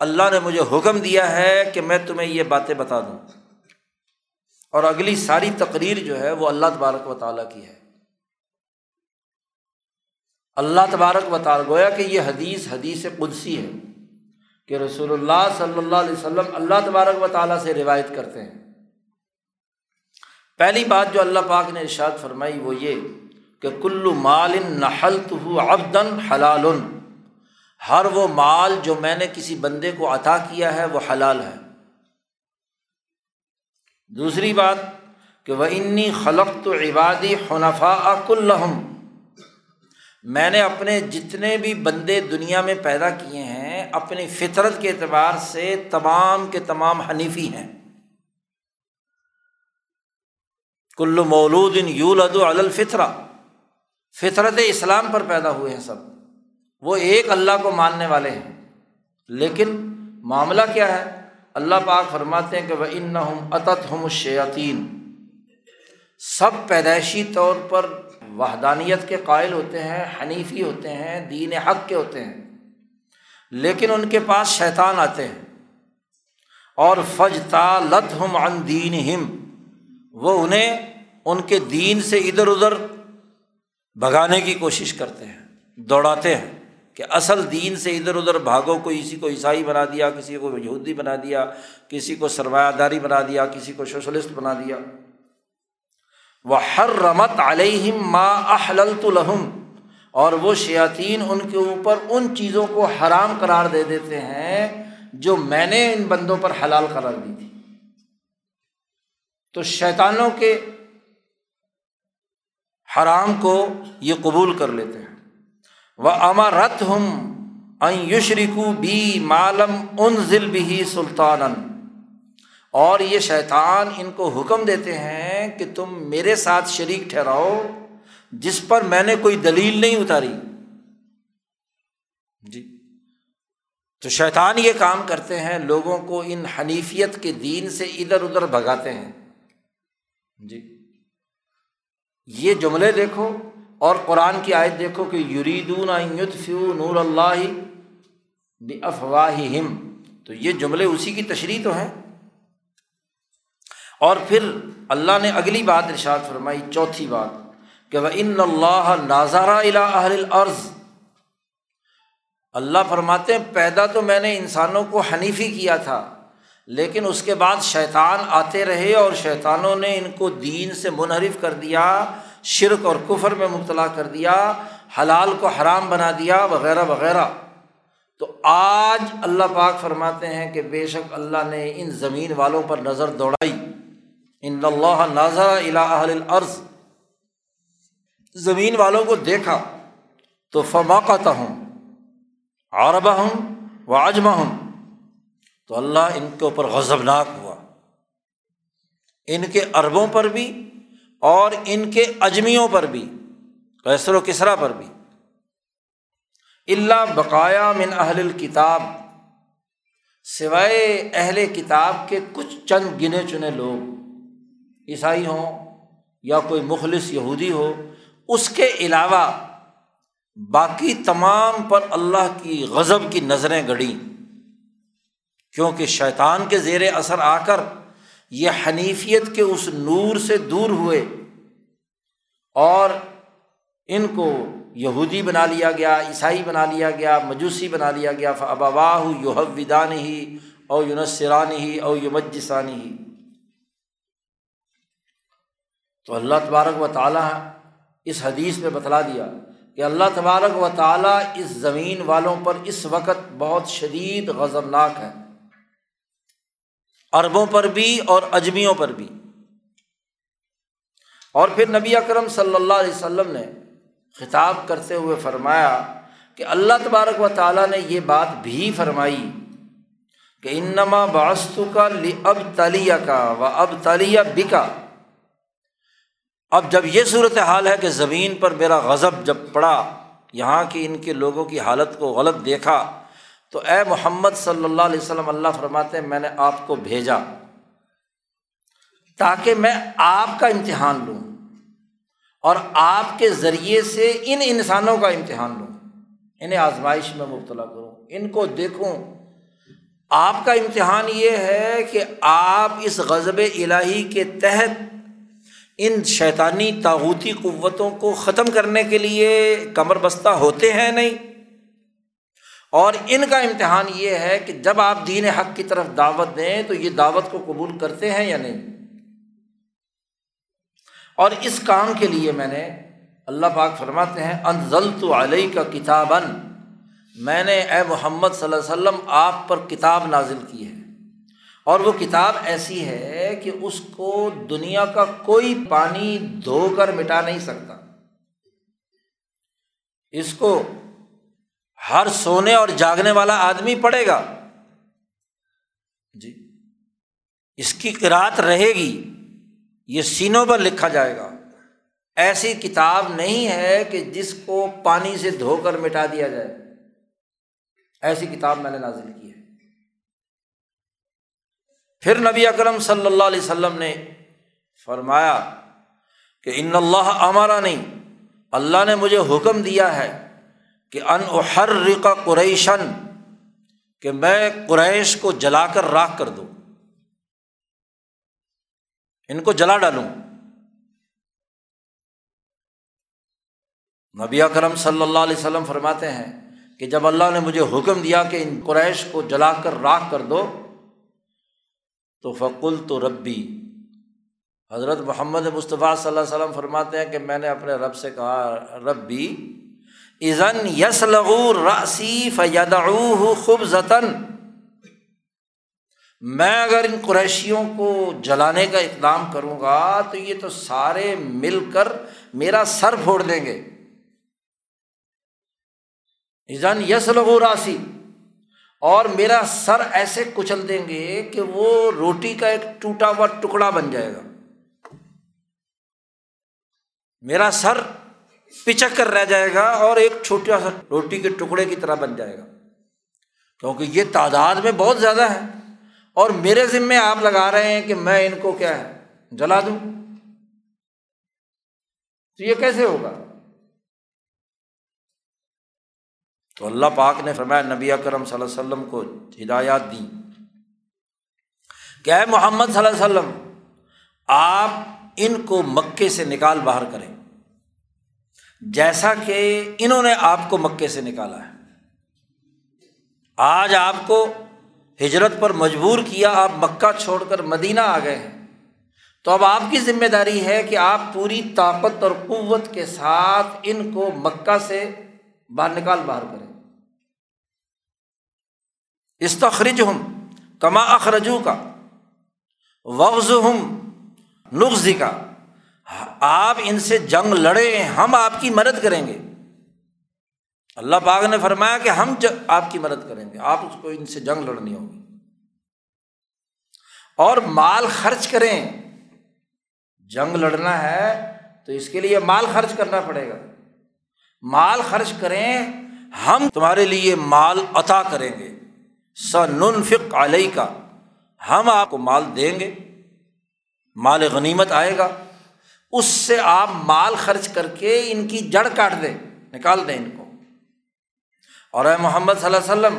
اللہ نے مجھے حکم دیا ہے کہ میں تمہیں یہ باتیں بتا دوں۔ اور اگلی ساری تقریر جو ہے وہ اللہ تبارک و تعالیٰ کی ہے۔ اللہ تبارک و تعالیٰ، گویا کہ یہ حدیث حدیث قدسی ہے کہ رسول اللہ صلی اللہ علیہ وسلم اللہ تبارک و تعالیٰ سے روایت کرتے ہیں۔ پہلی بات جو اللہ پاک نے ارشاد فرمائی وہ یہ کہ کل مال نحلته عبدا حلال، ہر وہ مال جو میں نے کسی بندے کو عطا کیا ہے وہ حلال ہے۔ دوسری بات کہ وانی خلقت عبادی حنفاء كلهم، میں نے اپنے جتنے بھی بندے دنیا میں پیدا کیے ہیں اپنی فطرت کے اعتبار سے تمام کے تمام حنیفی ہیں۔ کل مولود یولد علی الفطرہ، فطرت اسلام پر پیدا ہوئے ہیں سب، وہ ایک اللہ کو ماننے والے ہیں۔ لیکن معاملہ کیا ہے؟ اللہ پاک فرماتے ہیں کہ وَإِنَّهُمْ أَتَتْهُمُ الشَّيَاطِينُ، سب پیدائشی طور پر وحدانیت کے قائل ہوتے ہیں، حنیفی ہوتے ہیں، دین حق کے ہوتے ہیں، لیکن ان کے پاس شیطان آتے ہیں اور فَاجْتَالَتْهُمْ عَنْ دِينِهِمْ، وہ انہیں ان کے دین سے ادھر ادھر بھگانے کی کوشش کرتے ہیں، دوڑاتے ہیں کہ اصل دین سے ادھر ادھر بھاگو۔ کوئی اسی کو عیسائی بنا دیا، کسی کو یہودی بنا دیا، کسی کو سرمایہ داری بنا دیا، کسی کو سوشلسٹ بنا دیا۔ وَحَرَّمَتْ عَلَيْهِمْ مَا أَحْلَلْتُ لَهُمْ، اور وہ شیاطین ان کے اوپر ان چیزوں کو حرام قرار دے دیتے ہیں جو میں نے ان بندوں پر حلال قرار دی تھی۔ تو شیطانوں کے حرام کو یہ قبول کر لیتے ہیں۔ وَأَمَرَتْهُمْ أَن يُشْرِكُوا بِي مَا لَمْ أُنْزِلْ بِهِ سُلْطَانًا، اور یہ شیطان ان کو حکم دیتے ہیں کہ تم میرے ساتھ شریک ٹھہراؤ جس پر میں نے کوئی دلیل نہیں اتاری۔ جی، تو شیطان یہ کام کرتے ہیں، لوگوں کو ان حنیفیت کے دین سے ادھر ادھر بھگاتے ہیں۔ جی، یہ جملے دیکھو اور قرآن کی آیت دیکھو کہ یریدون ان یطفئوا نور اللہ بافواہہم، تو یہ جملے اسی کی تشریح تو ہیں۔ اور پھر اللہ نے اگلی بات ارشاد فرمائی، چوتھی بات، کہ وان اللہ ناظر الی اہل الارض، اللہ فرماتے ہیں پیدا تو میں نے انسانوں کو حنیفی کیا تھا، لیکن اس کے بعد شیطان آتے رہے اور شیطانوں نے ان کو دین سے منحرف کر دیا، شرک اور کفر میں مبتلا کر دیا، حلال کو حرام بنا دیا، وغیرہ وغیرہ۔ تو آج اللہ پاک فرماتے ہیں کہ بے شک اللہ نے ان زمین والوں پر نظر دوڑائی، ان اللہ ناظر الی اہل الارض، زمین والوں کو دیکھا تو فماقتہم عربہم وعجمہم، تو اللہ ان کے اوپر غضبناک ہوا، ان کے عربوں پر بھی اور ان کے اجمیوں پر بھی، قیصر و کسرا پر بھی۔ اللہ بقایا من اہل الکتاب، سوائے اہل کتاب کے کچھ چند گنے چنے لوگ، عیسائی ہوں یا کوئی مخلص یہودی ہو، اس کے علاوہ باقی تمام پر اللہ کی غضب کی نظریں گڑیں، کیونکہ شیطان کے زیر اثر آ کر یہ حنیفیت کے اس نور سے دور ہوئے اور ان کو یہودی بنا لیا گیا، عیسائی بنا لیا گیا، مجوسی بنا لیا گیا۔ فابواہ یحودانہ او ینصرانہ او یمجسانہ، تو اللہ تبارک و تعالیٰ اس حدیث میں بتلا دیا کہ اللہ تبارک و تعالیٰ اس زمین والوں پر اس وقت بہت شدید غضبناک ہے، عربوں پر بھی اور اجمیوں پر بھی۔ اور پھر نبی اکرم صلی اللہ علیہ وسلم نے خطاب کرتے ہوئے فرمایا کہ اللہ تبارک و تعالیٰ نے یہ بات بھی فرمائی کہ انما بعثتک لابتلیک وابتلی بک۔ اب جب یہ صورتحال ہے کہ زمین پر میرا غضب جب پڑا، یہاں کی ان کے لوگوں کی حالت کو غلط دیکھا، تو اے محمد صلی اللہ علیہ وسلم، اللہ فرماتے ہیں میں نے آپ کو بھیجا تاکہ میں آپ کا امتحان لوں اور آپ کے ذریعے سے ان انسانوں کا امتحان لوں، انہیں آزمائش میں مبتلا کروں، ان کو دیکھوں۔ آپ کا امتحان یہ ہے کہ آپ اس غضب الہی کے تحت ان شیطانی طاغوتی قوتوں کو ختم کرنے کے لیے کمر بستہ ہوتے ہیں نہیں، اور ان کا امتحان یہ ہے کہ جب آپ دین حق کی طرف دعوت دیں تو یہ دعوت کو قبول کرتے ہیں یا نہیں۔ اور اس کام کے لیے میں نے، اللہ پاک فرماتے ہیں انزلت علیک کتابا، میں نے اے محمد صلی اللہ علیہ وسلم آپ پر کتاب نازل کی ہے، اور وہ کتاب ایسی ہے کہ اس کو دنیا کا کوئی پانی دھو کر مٹا نہیں سکتا، اس کو ہر سونے اور جاگنے والا آدمی پڑھے گا جی، اس کی قرأت رہے گی، یہ سینوں پر لکھا جائے گا۔ ایسی کتاب نہیں ہے کہ جس کو پانی سے دھو کر مٹا دیا جائے، ایسی کتاب میں نے نازل کی ہے۔ پھر نبی اکرم صلی اللہ علیہ وسلم نے فرمایا کہ ان اللہ امرنی، اللہ نے مجھے حکم دیا ہے کہ ان احرق قریشن، کہ میں قریش کو جلا کر راکھ کر دوں، ان کو جلا ڈالوں۔ نبی اکرم صلی اللہ علیہ وسلم فرماتے ہیں کہ جب اللہ نے مجھے حکم دیا کہ ان قریش کو جلا کر راکھ کر دو، تو فقلت ربی، حضرت محمد مصطفیٰ صلی اللہ علیہ وسلم فرماتے ہیں کہ میں نے اپنے رب سے کہا ربی اذن یسلغ رأسی فیدعوہ خبزتاً، میں اگر ان قریشیوں کو جلانے کا اقدام کروں گا تو یہ تو سارے مل کر میرا سر پھوڑ دیں گے۔ اذن یسلغ رأسی، اور میرا سر ایسے کچل دیں گے کہ وہ روٹی کا ایک ٹوٹا ہوا ٹکڑا بن جائے گا، میرا سر پچک کر رہ جائے گا اور ایک چھوٹا سا روٹی کے ٹکڑے کی طرح بن جائے گا، کیونکہ یہ تعداد میں بہت زیادہ ہے، اور میرے ذمے آپ لگا رہے ہیں کہ میں ان کو کیا ہے جلا دوں، تو یہ کیسے ہوگا؟ تو اللہ پاک نے فرمایا، نبی اکرم صلی اللہ علیہ وسلم کو ہدایات دی کہ اے محمد صلی اللہ علیہ وسلم، آپ ان کو مکے سے نکال باہر کریں جیسا کہ انہوں نے آپ کو مکے سے نکالا ہے۔ آج آپ کو ہجرت پر مجبور کیا، آپ مکہ چھوڑ کر مدینہ آ گئے ہیں، تو اب آپ کی ذمہ داری ہے کہ آپ پوری طاقت اور قوت کے ساتھ ان کو مکہ سے باہر کریں۔ استخرجہم کما اخرجوک واغزہم نغزک، آپ ان سے جنگ لڑیں، ہم آپ کی مدد کریں گے۔ اللہ پاک نے فرمایا کہ ہم آپ کی مدد کریں گے، آپ اس کو ان سے جنگ لڑنی ہوگی۔ اور مال خرچ کریں، جنگ لڑنا ہے تو اس کے لیے مال خرچ کرنا پڑے گا، مال خرچ کریں، ہم تمہارے لیے مال عطا کریں گے، سننفق علیک، ہم آپ کو مال دیں گے، مال غنیمت آئے گا، اس سے آپ مال خرچ کر کے ان کی جڑ کاٹ دیں، نکال دیں ان کو۔ اور اے محمد صلی اللہ علیہ وسلم،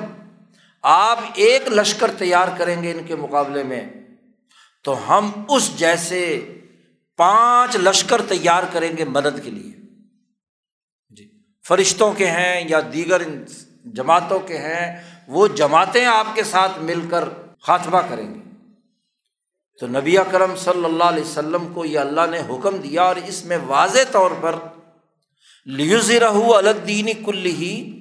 آپ ایک لشکر تیار کریں گے ان کے مقابلے میں تو ہم اس جیسے 5 لشکر تیار کریں گے مدد کے لیے، جی فرشتوں کے ہیں یا دیگر جماعتوں کے ہیں، وہ جماعتیں آپ کے ساتھ مل کر خاتمہ کریں گے۔ تو نبی اکرم صلی اللہ علیہ وسلم کو یہ اللہ نے حکم دیا، اور اس میں واضح طور پر لِیُظْهِرَهُ عَلَى الدِّینِ كُلِّهِ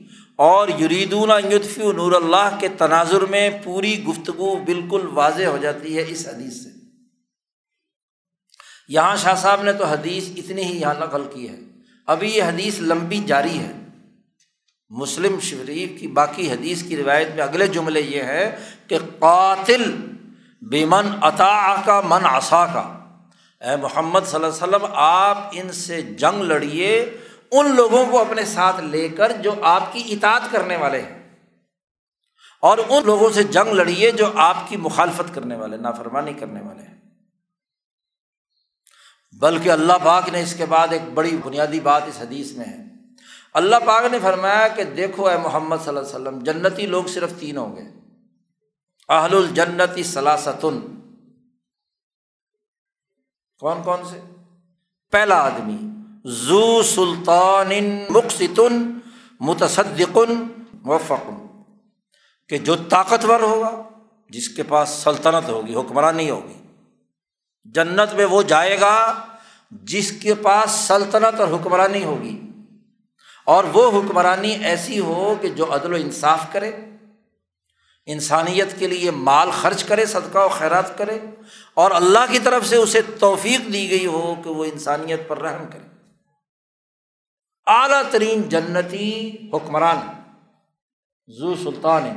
اور یریدون ان یطفئوا نور اللہ کے تناظر میں پوری گفتگو بالکل واضح ہو جاتی ہے اس حدیث سے۔ یہاں شاہ صاحب نے تو حدیث اتنی ہی یہاں نقل کی ہے، ابھی یہ حدیث لمبی جاری ہے۔ مسلم شریف کی باقی حدیث کی روایت میں اگلے جملے یہ ہے کہ قاتل بمن اطاعک من عصاک، اے محمد صلی اللہ علیہ وسلم آپ ان سے جنگ لڑیے، ان لوگوں کو اپنے ساتھ لے کر جو آپ کی اطاعت کرنے والے ہیں، اور ان لوگوں سے جنگ لڑیے جو آپ کی مخالفت کرنے والے، نافرمانی کرنے والے ہیں۔ بلکہ اللہ پاک نے اس کے بعد ایک بڑی بنیادی بات اس حدیث میں ہے، اللہ پاک نے فرمایا کہ دیکھو اے محمد صلی اللہ علیہ وسلم، جنتی لوگ صرف 3 ہوں گے، اہل الجنت ثلاثتن، کون کون سے؟ پہلا آدمی ذو سلطان مقسط متصدق موفق، کہ جو طاقتور ہوگا، جس کے پاس سلطنت ہوگی، حکمرانی ہوگی، جنت میں وہ جائے گا جس کے پاس سلطنت اور حکمرانی ہوگی، اور وہ حکمرانی ایسی ہو کہ جو عدل و انصاف کرے، انسانیت کے لیے مال خرچ کرے، صدقہ و خیرات کرے، اور اللہ کی طرف سے اسے توفیق دی گئی ہو کہ وہ انسانیت پر رحم کرے۔ اعلیٰ ترین جنتی حکمران ذو سلطان ہے۔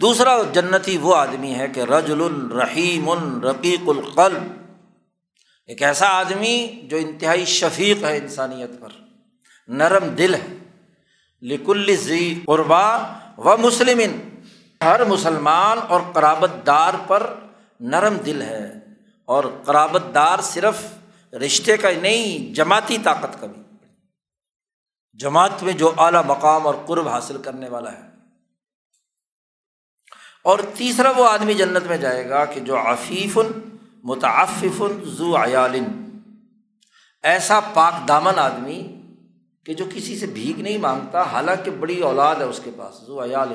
دوسرا جنتی وہ آدمی ہے کہ رجل رحیم رقیق القلب، ایک ایسا آدمی جو انتہائی شفیق ہے انسانیت پر، نرم دل ہے، لکل ذی قربا و مسلم، ہر مسلمان اور قرابت دار پر نرم دل ہے، اور قرابت دار صرف رشتے کا نہیں، جماعتی طاقت کا بھی، جماعت میں جو اعلیٰ مقام اور قرب حاصل کرنے والا ہے۔ اور تیسرا وہ آدمی جنت میں جائے گا کہ جو عفیف متعفف ذو عیال، ایسا پاک دامن آدمی کہ جو کسی سے بھیک نہیں مانگتا، حالانکہ بڑی اولاد ہے اس کے پاس، ذو عیال،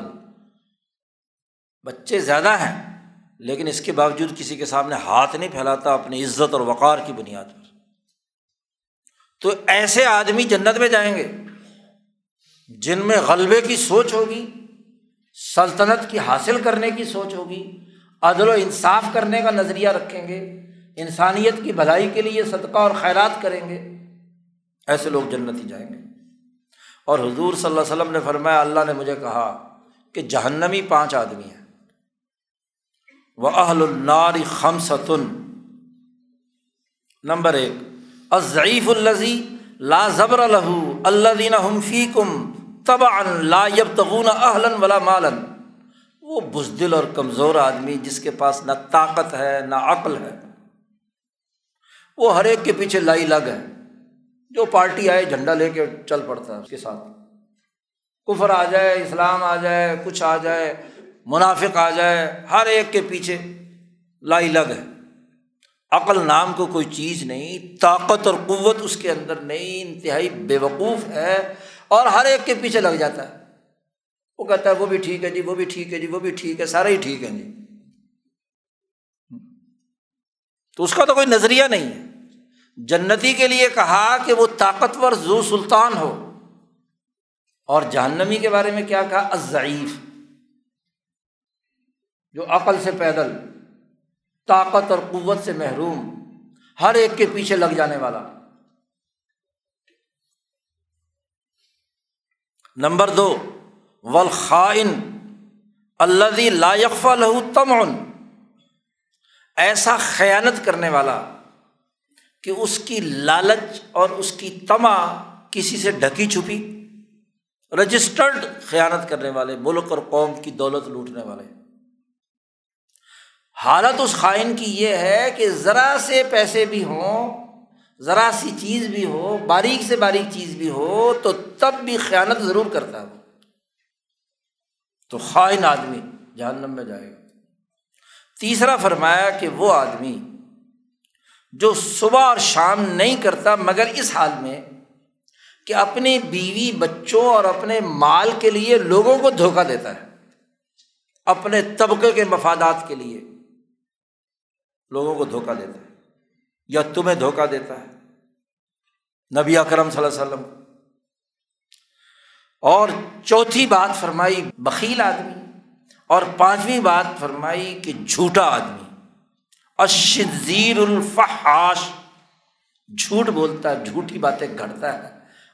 بچے زیادہ ہیں، لیکن اس کے باوجود کسی کے سامنے ہاتھ نہیں پھیلاتا اپنی عزت اور وقار کی بنیاد پر۔ تو ایسے آدمی جنت میں جائیں گے جن میں غلبے کی سوچ ہوگی، سلطنت کی حاصل کرنے کی سوچ ہوگی، عدل و انصاف کرنے کا نظریہ رکھیں گے، انسانیت کی بھلائی کے لیے صدقہ اور خیرات کریں گے، ایسے لوگ جنت ہی جائیں گے۔ اور حضور صلی اللہ علیہ وسلم نے فرمایا، اللہ نے مجھے کہا کہ جہنمی 5 آدمی ہیں، وَأَهْلُ النَّارِ 5۔ نمبر 1 الضعیف الذی لا زبر لہ الذین هم فیکم طبعا لا یبتغون اہلا ولا مالا، وہ بزدل اور کمزور آدمی جس کے پاس نہ طاقت ہے نہ عقل ہے، وہ ہر ایک کے پیچھے لائی لگ ہے، جو پارٹی آئے جھنڈا لے کے چل پڑتا ہے اس کے ساتھ، کفر آ جائے، اسلام آ جائے، کچھ آ جائے، منافق آ جائے، ہر ایک کے پیچھے لائی لگ ہے، عقل نام کو کوئی چیز نہیں، طاقت اور قوت اس کے اندر نہیں، انتہائی بے وقوف ہے، اور ہر ایک کے پیچھے لگ جاتا ہے، وہ کہتا ہے وہ بھی ٹھیک ہے جی، وہ بھی ٹھیک ہے جی، وہ بھی ٹھیک ہے، سارے ہی ٹھیک ہیں جی۔ تو اس کا تو کوئی نظریہ نہیں ہے۔ جنتی کے لیے کہا کہ وہ طاقتور ذو سلطان ہو، اور جہنمی کے بارے میں کیا کہا؟ الضعیف، جو عقل سے پیدل، طاقت اور قوت سے محروم، ہر ایک کے پیچھے لگ جانے والا۔ نمبر 2 والخائن، الذی لا یخفی لہ طمع، ایسا خیانت کرنے والا کہ اس کی لالچ اور اس کی طمع کسی سے ڈھکی چھپی، رجسٹرڈ خیانت کرنے والے، ملک اور قوم کی دولت لوٹنے والے۔ حالت اس خائن کی یہ ہے کہ ذرا سے پیسے بھی ہوں، ذرا سی چیز بھی ہو، باریک سے باریک چیز بھی ہو، تو تب بھی خیانت ضرور کرتا ہے، تو خائن آدمی جہنم میں جائے گا۔ تیسرا فرمایا کہ وہ آدمی جو صبح اور شام نہیں کرتا مگر اس حال میں کہ اپنی بیوی بچوں اور اپنے مال کے لیے لوگوں کو دھوکہ دیتا ہے، اپنے طبقے کے مفادات کے لیے لوگوں کو دھوکہ دیتا ہے یا تمہیں دھوکہ دیتا ہے، نبی اکرم صلی اللہ علیہ وسلم۔ اور چوتھی بات فرمائی بخیل آدمی، اور پانچویں بات فرمائی کہ جھوٹا آدمی، الشذیر الفحاش، جھوٹ بولتا ہے، جھوٹی باتیں گھڑتا ہے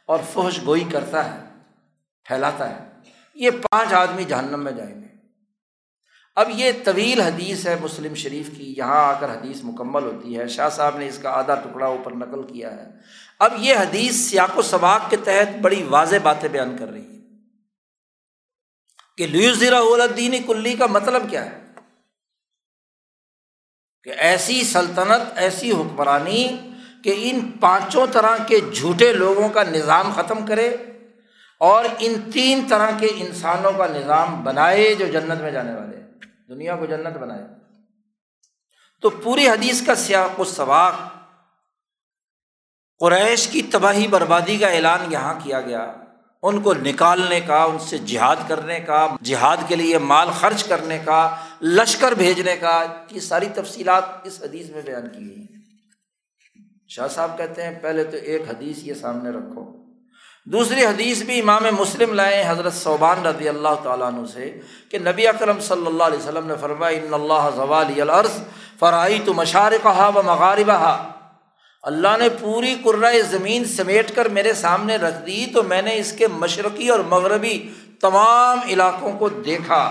اور فحش گوئی کرتا ہے، پھیلاتا ہے۔ یہ پانچ آدمی جہنم میں جائیں گے۔ اب یہ طویل حدیث ہے مسلم شریف کی، یہاں آ کر حدیث مکمل ہوتی ہے، شاہ صاحب نے اس کا آدھا ٹکڑا اوپر نقل کیا ہے۔ اب یہ حدیث سیاق و سباق کے تحت بڑی واضح باتیں بیان کر رہی ہے کہ لیظہرہ علی الدین کلی کا مطلب کیا ہے، کہ ایسی سلطنت، ایسی حکمرانی کہ ان پانچوں طرح کے جھوٹے لوگوں کا نظام ختم کرے اور ان تین طرح کے انسانوں کا نظام بنائے جو جنت میں جانے والے، دنیا کو جنت بنائے۔ تو پوری حدیث کا سیاق و سباق قریش کی تباہی بربادی کا اعلان یہاں کیا گیا، ان کو نکالنے کا، ان سے جہاد کرنے کا، جہاد کے لیے مال خرچ کرنے کا، لشکر بھیجنے کا، یہ ساری تفصیلات اس حدیث میں بیان کی گئی ہیں۔ شاہ صاحب کہتے ہیں پہلے تو ایک حدیث یہ سامنے رکھو، دوسری حدیث بھی امام مسلم لائے حضرت صوبان رضی اللہ تعالیٰ عنہ سے کہ نبی اکرم صلی اللہ علیہ وسلم نے فرمایا ان اللہ زوالی الارض فرأیت مشارقہا ومغاربہا، اللہ نے پوری کرۂ زمین سمیٹ کر میرے سامنے رکھ دی تو میں نے اس کے مشرقی اور مغربی تمام علاقوں کو دیکھا۔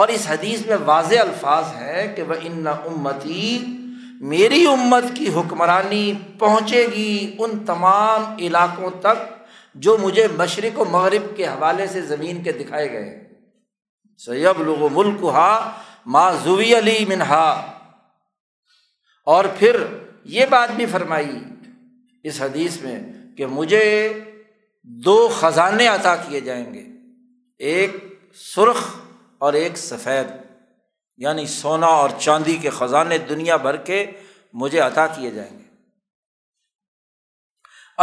اور اس حدیث میں واضح الفاظ ہیں کہ وَإِنَّ أُمَّتِي، میری امت کی حکمرانی پہنچے گی ان تمام علاقوں تک جو مجھے مشرق و مغرب کے حوالے سے زمین کے دکھائے گئے۔ سَيَبْلُغُ مُلْكُهَا مَا زُوِيَ لِي مِنْهَا، اور پھر یہ بات بھی فرمائی اس حدیث میں کہ مجھے دو خزانے عطا کیے جائیں گے، ایک سرخ اور ایک سفید، یعنی سونا اور چاندی کے خزانے دنیا بھر کے مجھے عطا کیے جائیں گے۔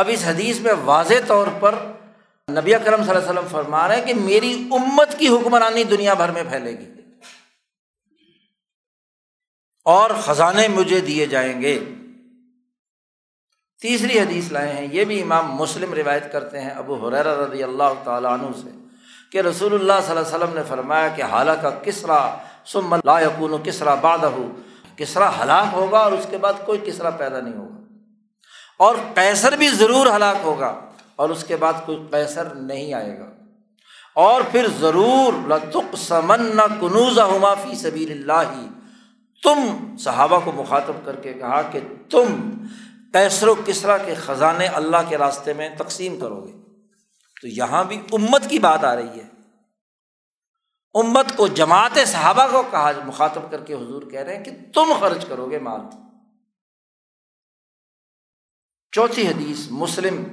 اب اس حدیث میں واضح طور پر نبی اکرم صلی اللہ علیہ وسلم فرما رہے ہیں کہ میری امت کی حکمرانی دنیا بھر میں پھیلے گی اور خزانے مجھے دیے جائیں گے۔ تیسری حدیث لائے ہیں، یہ بھی امام مسلم روایت کرتے ہیں ابو ہریرہ رضی اللہ تعالیٰ عنہ سے کہ رسول اللہ صلی اللہ علیہ وسلم نے فرمایا کہ ہلاک کسرا ثم لا یکون کسرا بعدہ، کسرا ہلاک ہوگا اور اس کے بعد کوئی کسرا پیدا نہیں ہوگا، اور قیصر بھی ضرور ہلاک ہوگا اور اس کے بعد کوئی قیصر نہیں آئے گا، اور پھر ضرور لتقسمن کنوزہما فی سبیل اللہ، تم صحابہ کو مخاطب کر کے کہا کہ تم قیصر و کسریٰ کے خزانے اللہ کے راستے میں تقسیم کرو گے۔ تو یہاں بھی امت کی بات آ رہی ہے، امت کو، جماعت صحابہ کو کہا، مخاطب کر کے حضور کہہ رہے ہیں کہ تم خرچ کرو گے مال۔ چوتھی حدیث مسلم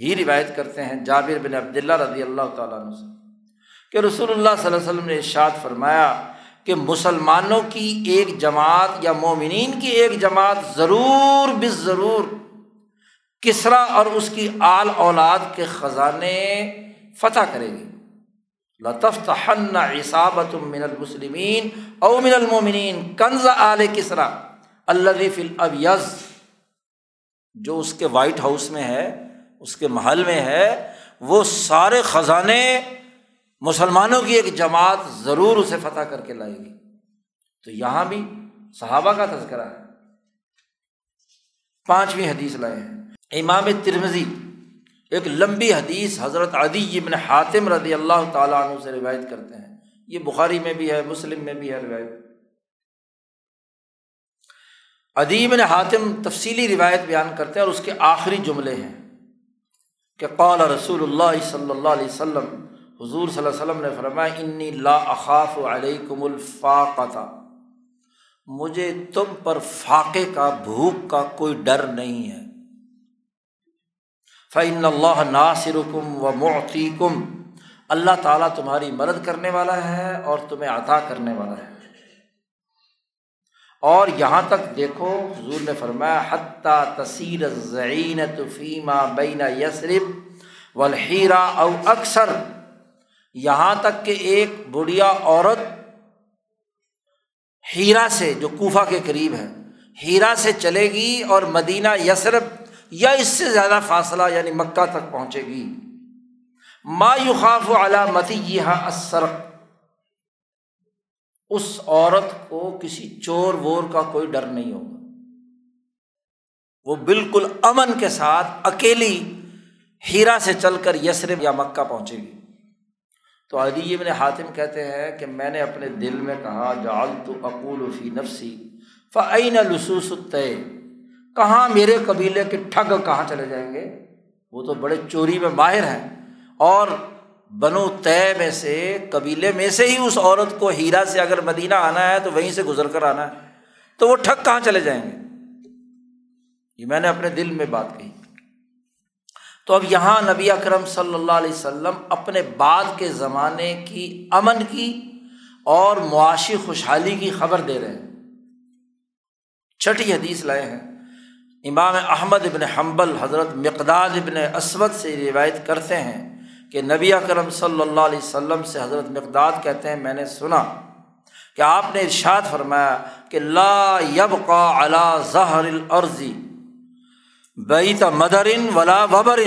ہی روایت کرتے ہیں جابر بن عبد اللہ رضی اللہ تعالیٰ عنہ سے کہ رسول اللہ صلی اللہ علیہ وسلم نے ارشاد فرمایا کہ مسلمانوں کی ایک جماعت یا مومنین کی ایک جماعت ضرور بالضرور کسریٰ اور اس کی آل اولاد کے خزانے فتح کرے گی، لَتَفْتَحَنَّ عِصَابَةٌ مِّنَ الْمُسْلِمِينَ أَوْ مِنَ الْمُؤْمِنِينَ كَنْزَ آلِ کسریٰ الَّذِي فِي الْأَبْيَضِ، جو اس کے وائٹ ہاؤس میں ہے، اس کے محل میں ہے، وہ سارے خزانے مسلمانوں کی ایک جماعت ضرور اسے فتح کر کے لائے گی۔ تو یہاں بھی صحابہ کا تذکرہ ہے۔ پانچویں حدیث لائے ہیں امام ترمذی، ایک لمبی حدیث حضرت عدی بن حاتم رضی اللہ تعالیٰ عنہ سے روایت کرتے ہیں، یہ بخاری میں بھی ہے، مسلم میں بھی ہے روایت۔ عدی بن حاتم تفصیلی روایت بیان کرتے ہیں اور اس کے آخری جملے ہیں کہ قال رسول اللہ صلی اللہ علیہ وسلم، حضور صلی اللہ علیہ وسلم نے فرمایا انی لا اخاف علیکم الفاقۃ، مجھے تم پر فاقے کا، بھوک کا کوئی ڈر نہیں ہے۔ فإن اللہ ناصرکم ومعطیکم، اللہ تعالیٰ تمہاری مدد کرنے والا ہے اور تمہیں عطا کرنے والا ہے۔ اور یہاں تک دیکھو حضور نے فرمایا حتی تصیر الزعینۃ فیما بین یثرب والحیرہ او اکثر، یہاں تک کہ ایک بڑھیا عورت حیرہ سے، جو کوفہ کے قریب ہے، حیرہ سے چلے گی اور مدینہ یثرب یا اس سے زیادہ فاصلہ یعنی مکہ تک پہنچے گی۔ ما یخاف علی مطیہا السرق، اس عورت کو کسی چور وور کا کوئی ڈر نہیں ہوگا، وہ بالکل امن کے ساتھ اکیلی حیرہ سے چل کر یثرب یا مکہ پہنچے گی۔ تو عدی بن حاتم کہتے ہیں کہ میں نے اپنے دل میں کہا جعلت اقول فی نفسی فأین لصوص الطیع، کہاں میرے قبیلے کے ٹھگ کہاں چلے جائیں گے، وہ تو بڑے چوری میں ماہر ہیں۔ اور بنو طے میں سے، قبیلے میں سے ہی اس عورت کو ہیرا سے اگر مدینہ آنا ہے تو وہیں سے گزر کر آنا ہے، تو وہ ٹھگ کہاں چلے جائیں گے۔ یہ میں نے اپنے دل میں بات کہی۔ تو اب یہاں نبی اکرم صلی اللہ علیہ وسلم اپنے بعد کے زمانے کی امن کی اور معاشی خوشحالی کی خبر دے رہے ہیں۔ چھٹی حدیث لائے ہیں، امام احمد ابن حنبل حضرت مقداد ابن اسود سے روایت کرتے ہیں کہ نبی اکرم صلی اللہ علیہ وسلم سے حضرت مقداد کہتے ہیں میں نے سنا کہ آپ نے ارشاد فرمایا کہ لا یبقا علی ظہر الارض بیت مدر ولا وبر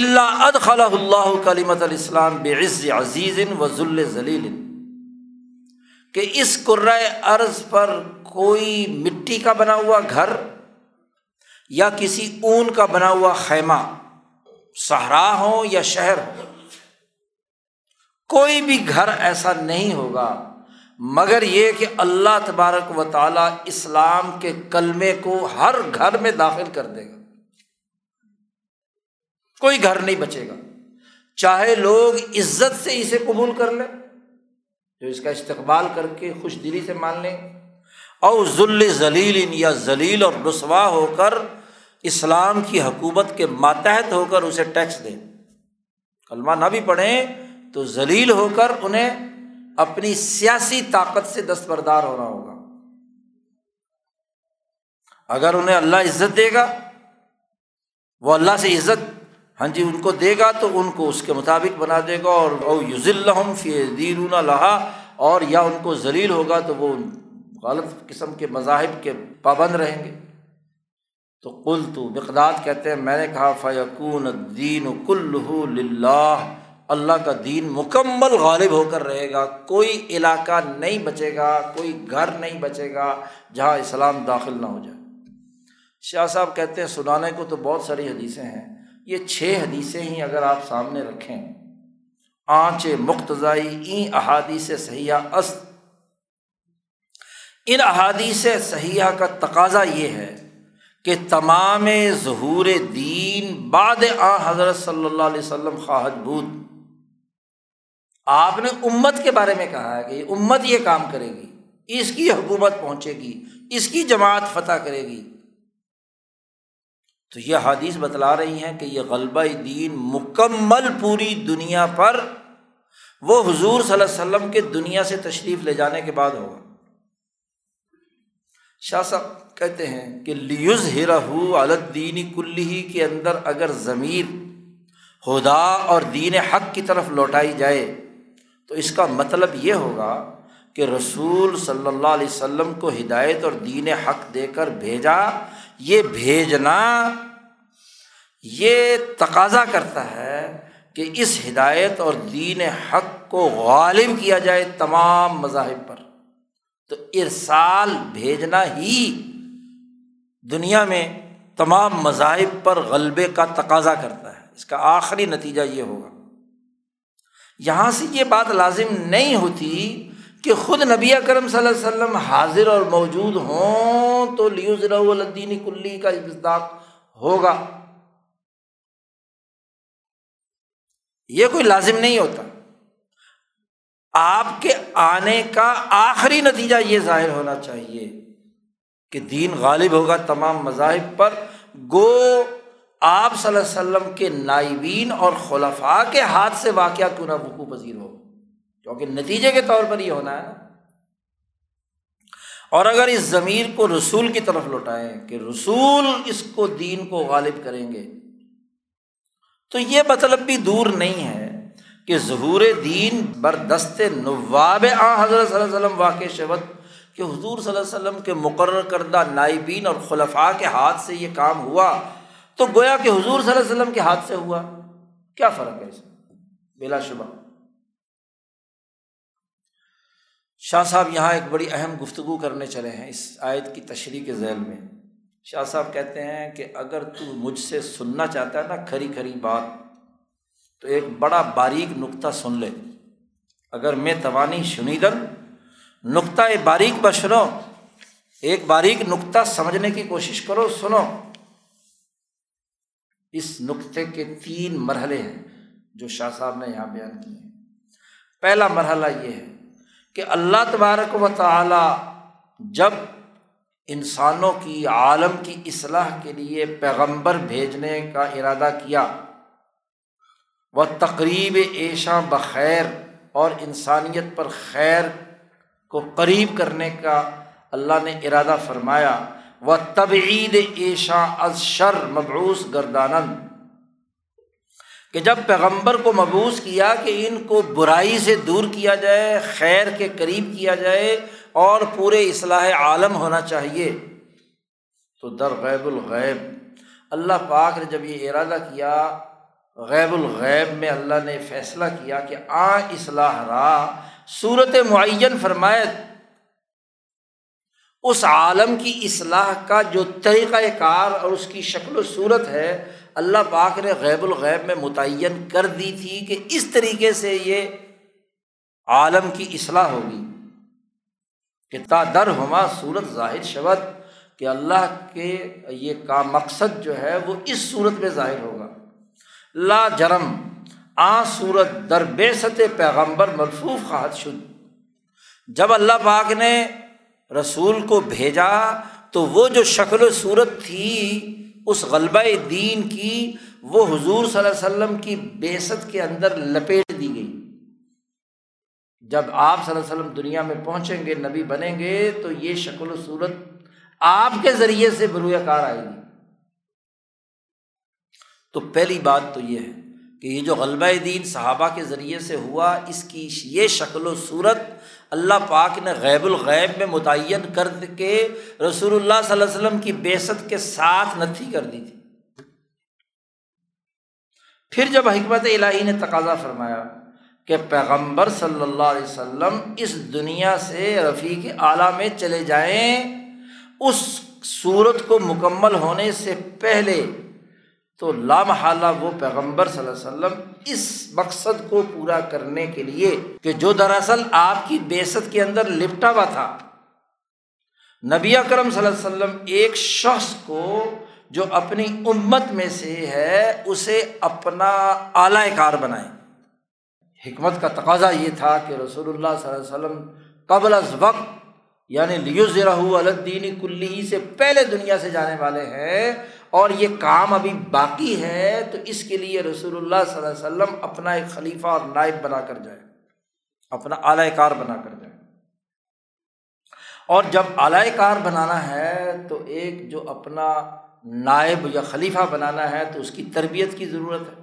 الا ادخلہ اللہ کلمۃ الاسلام بعز عزیز وذل ذلیل، کہ اس کرۂ ارض پر کوئی مٹی کا بنا ہوا گھر یا کسی اون کا بنا ہوا خیمہ، صحرا ہو یا شہر ہو، کوئی بھی گھر ایسا نہیں ہوگا مگر یہ کہ اللہ تبارک و تعالیٰ اسلام کے کلمے کو ہر گھر میں داخل کر دے گا، کوئی گھر نہیں بچے گا، چاہے لوگ عزت سے اسے قبول کر لیں، جو اس کا استقبال کر کے خوش دلی سے مان لیں، او ذل ذلیل، یا ذلیل اور رسوا ہو کر اسلام کی حکومت کے ماتحت ہو کر اسے ٹیکس دیں، کلمہ نہ بھی پڑھیں تو ذلیل ہو کر انہیں اپنی سیاسی طاقت سے دستبردار ہونا ہوگا۔ اگر انہیں اللہ عزت دے گا، وہ اللہ سے عزت ان کو دے گا تو ان کو اس کے مطابق بنا دے گا، اور او یذلہم فی دینون لہا، اور یا ان کو ذلیل ہوگا تو وہ غلط قسم کے مذاہب کے پابند رہیں گے۔ تو قلت، مقداد کہتے ہیں میں نے کہا فیکون الدین کلہ للہ، اللہ کا دین مکمل غالب ہو کر رہے گا، کوئی علاقہ نہیں بچے گا، کوئی گھر نہیں بچے گا جہاں اسلام داخل نہ ہو جائے۔ شاہ صاحب کہتے ہیں سنانے کو تو بہت ساری حدیثیں ہیں، یہ 6 حدیثیں ہی اگر آپ سامنے رکھیں، آنچ مقتضائی این احادیث صحیحہ است، ان احادیث صحیحہ کا تقاضا یہ ہے کہ تمام ظہور دین بعد آ حضرت صلی اللہ علیہ وسلم خواہد بود۔ آپ نے امت کے بارے میں کہا ہے کہ امت یہ کام کرے گی، اس کی حکومت پہنچے گی، اس کی جماعت فتح کرے گی، تو یہ حدیث بتلا رہی ہیں کہ یہ غلبہ دین مکمل پوری دنیا پر وہ حضور صلی اللہ علیہ وسلم کے دنیا سے تشریف لے جانے کے بعد ہوگا۔ شاہ صاحب کہتے ہیں کہ لیظہرہ علی الدین کلہ کے اندر اگر ضمیر خدا اور دین حق کی طرف لوٹائی جائے تو اس کا مطلب یہ ہوگا کہ رسول صلی اللہ علیہ وسلم کو ہدایت اور دین حق دے کر بھیجا، یہ بھیجنا یہ تقاضا کرتا ہے کہ اس ہدایت اور دین حق کو غالب کیا جائے تمام مذاہب پر۔ تو ارسال، بھیجنا ہی دنیا میں تمام مذاہب پر غلبے کا تقاضا کرتا ہے، اس کا آخری نتیجہ یہ ہوگا۔ یہاں سے یہ بات لازم نہیں ہوتی کہ خود نبی اکرم صلی اللہ علیہ وسلم حاضر اور موجود ہوں تو لیظہرہ علی الدین کلی کا اصداق ہوگا، یہ کوئی لازم نہیں ہوتا۔ آپ کے آنے کا آخری نتیجہ یہ ظاہر ہونا چاہیے کہ دین غالب ہوگا تمام مذاہب پر، گو آپ صلی اللہ علیہ وسلم کے نائبین اور خلفاء کے ہاتھ سے واقعہ کیوں نہ وقوع پذیر ہو، کیونکہ نتیجے کے طور پر یہ ہونا ہے۔ اور اگر اس ضمیر کو رسول کی طرف لوٹائیں کہ رسول اس کو دین کو غالب کریں گے، تو یہ مطلب بھی دور نہیں ہے کہ ظہور دین بردست نواب آ حضرت صلی اللہ علیہ وسلم واقع شود کہ حضور صلی اللہ علیہ وسلم کے مقرر کردہ نائبین اور خلفاء کے ہاتھ سے یہ کام ہوا تو گویا کہ حضور صلی اللہ علیہ وسلم کے ہاتھ سے ہوا، کیا فرق ہے اس میں؟ بلا شبہ۔ شاہ صاحب یہاں ایک بڑی اہم گفتگو کرنے چلے ہیں اس آیت کی تشریح کے ذیل میں۔ شاہ صاحب کہتے ہیں کہ اگر تو مجھ سے سننا چاہتا ہے نا کھری کھری بات، تو ایک بڑا باریک نقطہ سن لے، اگر میں توانی شنیدن نقطہ باریک بسنو، ایک باریک نقطہ سمجھنے کی کوشش کرو، سنو۔ اس نقطے کے تین مرحلے ہیں جو شاہ صاحب نے یہاں بیان کیے ہیں۔ پہلا مرحلہ یہ ہے کہ اللہ تبارک و تعالی جب انسانوں کی، عالم کی اصلاح کے لیے پیغمبر بھیجنے کا ارادہ کیا، وہ تقریب عیشاں بخیر اور انسانیت پر خیر کو قریب کرنے کا اللہ نے ارادہ فرمایا، وہ تبعید عیشاں از شر مبعوث گردانند، کہ جب پیغمبر کو مبعوث کیا کہ ان کو برائی سے دور کیا جائے، خیر کے قریب کیا جائے اور پورے اصلاح عالم ہونا چاہیے، تو در غیب الغیب اللہ پاک نے جب یہ ارادہ کیا، غیب الغیب میں اللہ نے فیصلہ کیا کہ آن اصلاح را صورت معین فرمایت، اس عالم کی اصلاح کا جو طریقہ کار اور اس کی شکل و صورت ہے اللہ پاک نے غیب الغیب میں متعین کر دی تھی کہ اس طریقے سے یہ عالم کی اصلاح ہوگی، کہ تا در ہما صورت ظاہر شود، کہ اللہ کے یہ کا مقصد جو ہے وہ اس صورت میں ظاہر ہوگا۔ لا جرم آ صورت در بعثت پیغمبر ملفوف خواہد شد، جب اللہ پاک نے رسول کو بھیجا تو وہ جو شکل و صورت تھی اس غلبہ دین کی، وہ حضور صلی اللہ علیہ وسلم کی بعثت کے اندر لپیٹ دی گئی۔ جب آپ صلی اللہ علیہ وسلم دنیا میں پہنچیں گے، نبی بنیں گے، تو یہ شکل و صورت آپ کے ذریعے سے بروئے کار آئے گی۔ تو پہلی بات تو یہ ہے کہ یہ جو غلبہ دین صحابہ کے ذریعے سے ہوا، اس کی یہ شکل و صورت اللہ پاک نے غیب الغیب میں متعین کر کے رسول اللہ صلی اللہ علیہ وسلم کی بعثت کے ساتھ نتھی کر دی تھی۔ پھر جب حکمت الہی نے تقاضا فرمایا کہ پیغمبر صلی اللہ علیہ وسلم اس دنیا سے رفیق اعلیٰ میں چلے جائیں، اس صورت کو مکمل ہونے سے پہلے تو لامحالہ وہ پیغمبر صلی اللہ علیہ وسلم اس مقصد کو پورا کرنے کے لیے کہ جو دراصل آپ کی بعثت کے اندر لپٹا ہوا تھا، نبی اکرم صلی اللہ علیہ وسلم ایک شخص کو جو اپنی امت میں سے ہے اسے اپنا اعلیٰ کار بنائیں۔ حکمت کا تقاضا یہ تھا کہ رسول اللہ صلی اللہ علیہ وسلم قبل از وقت، یعنی لیظہرہ علی الدین کلہ سے پہلے دنیا سے جانے والے ہیں اور یہ کام ابھی باقی ہے، تو اس کے لیے رسول اللہ صلی اللہ علیہ وسلم اپنا ایک خلیفہ اور نائب بنا کر جائے، اپنا اعلی کار بنا کر جائے۔ اور جب اعلی کار بنانا ہے تو ایک جو اپنا نائب یا خلیفہ بنانا ہے تو اس کی تربیت کی ضرورت ہے،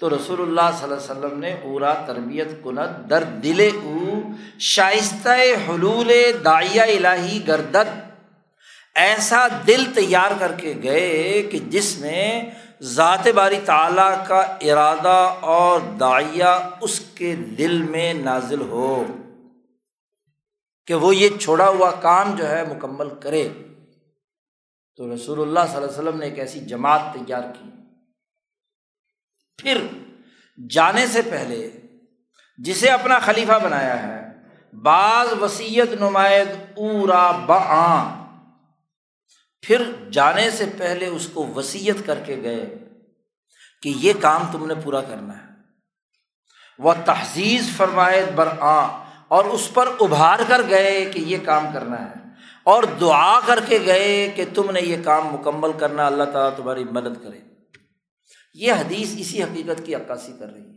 تو رسول اللہ صلی اللہ علیہ وسلم نے اورا تربیت کنت در دل او شائستہ حلول داعیہ الہی گردد، ایسا دل تیار کر کے گئے کہ جس میں ذات باری تعالیٰ کا ارادہ اور داعیہ اس کے دل میں نازل ہو کہ وہ یہ چھوڑا ہوا کام جو ہے مکمل کرے۔ تو رسول اللہ صلی اللہ علیہ وسلم نے ایک ایسی جماعت تیار کی۔ پھر جانے سے پہلے جسے اپنا خلیفہ بنایا ہے، بعض وصیت نمائد اورا بعان، پھر جانے سے پہلے اس کو وصیت کر کے گئے کہ یہ کام تم نے پورا کرنا ہے، وہ تحزیز فرمائے برآں، اور اس پر ابھار کر گئے کہ یہ کام کرنا ہے، اور دعا کر کے گئے کہ تم نے یہ کام مکمل کرنا، اللہ تعالیٰ تمہاری مدد کرے۔ یہ حدیث اسی حقیقت کی عکاسی کر رہی ہے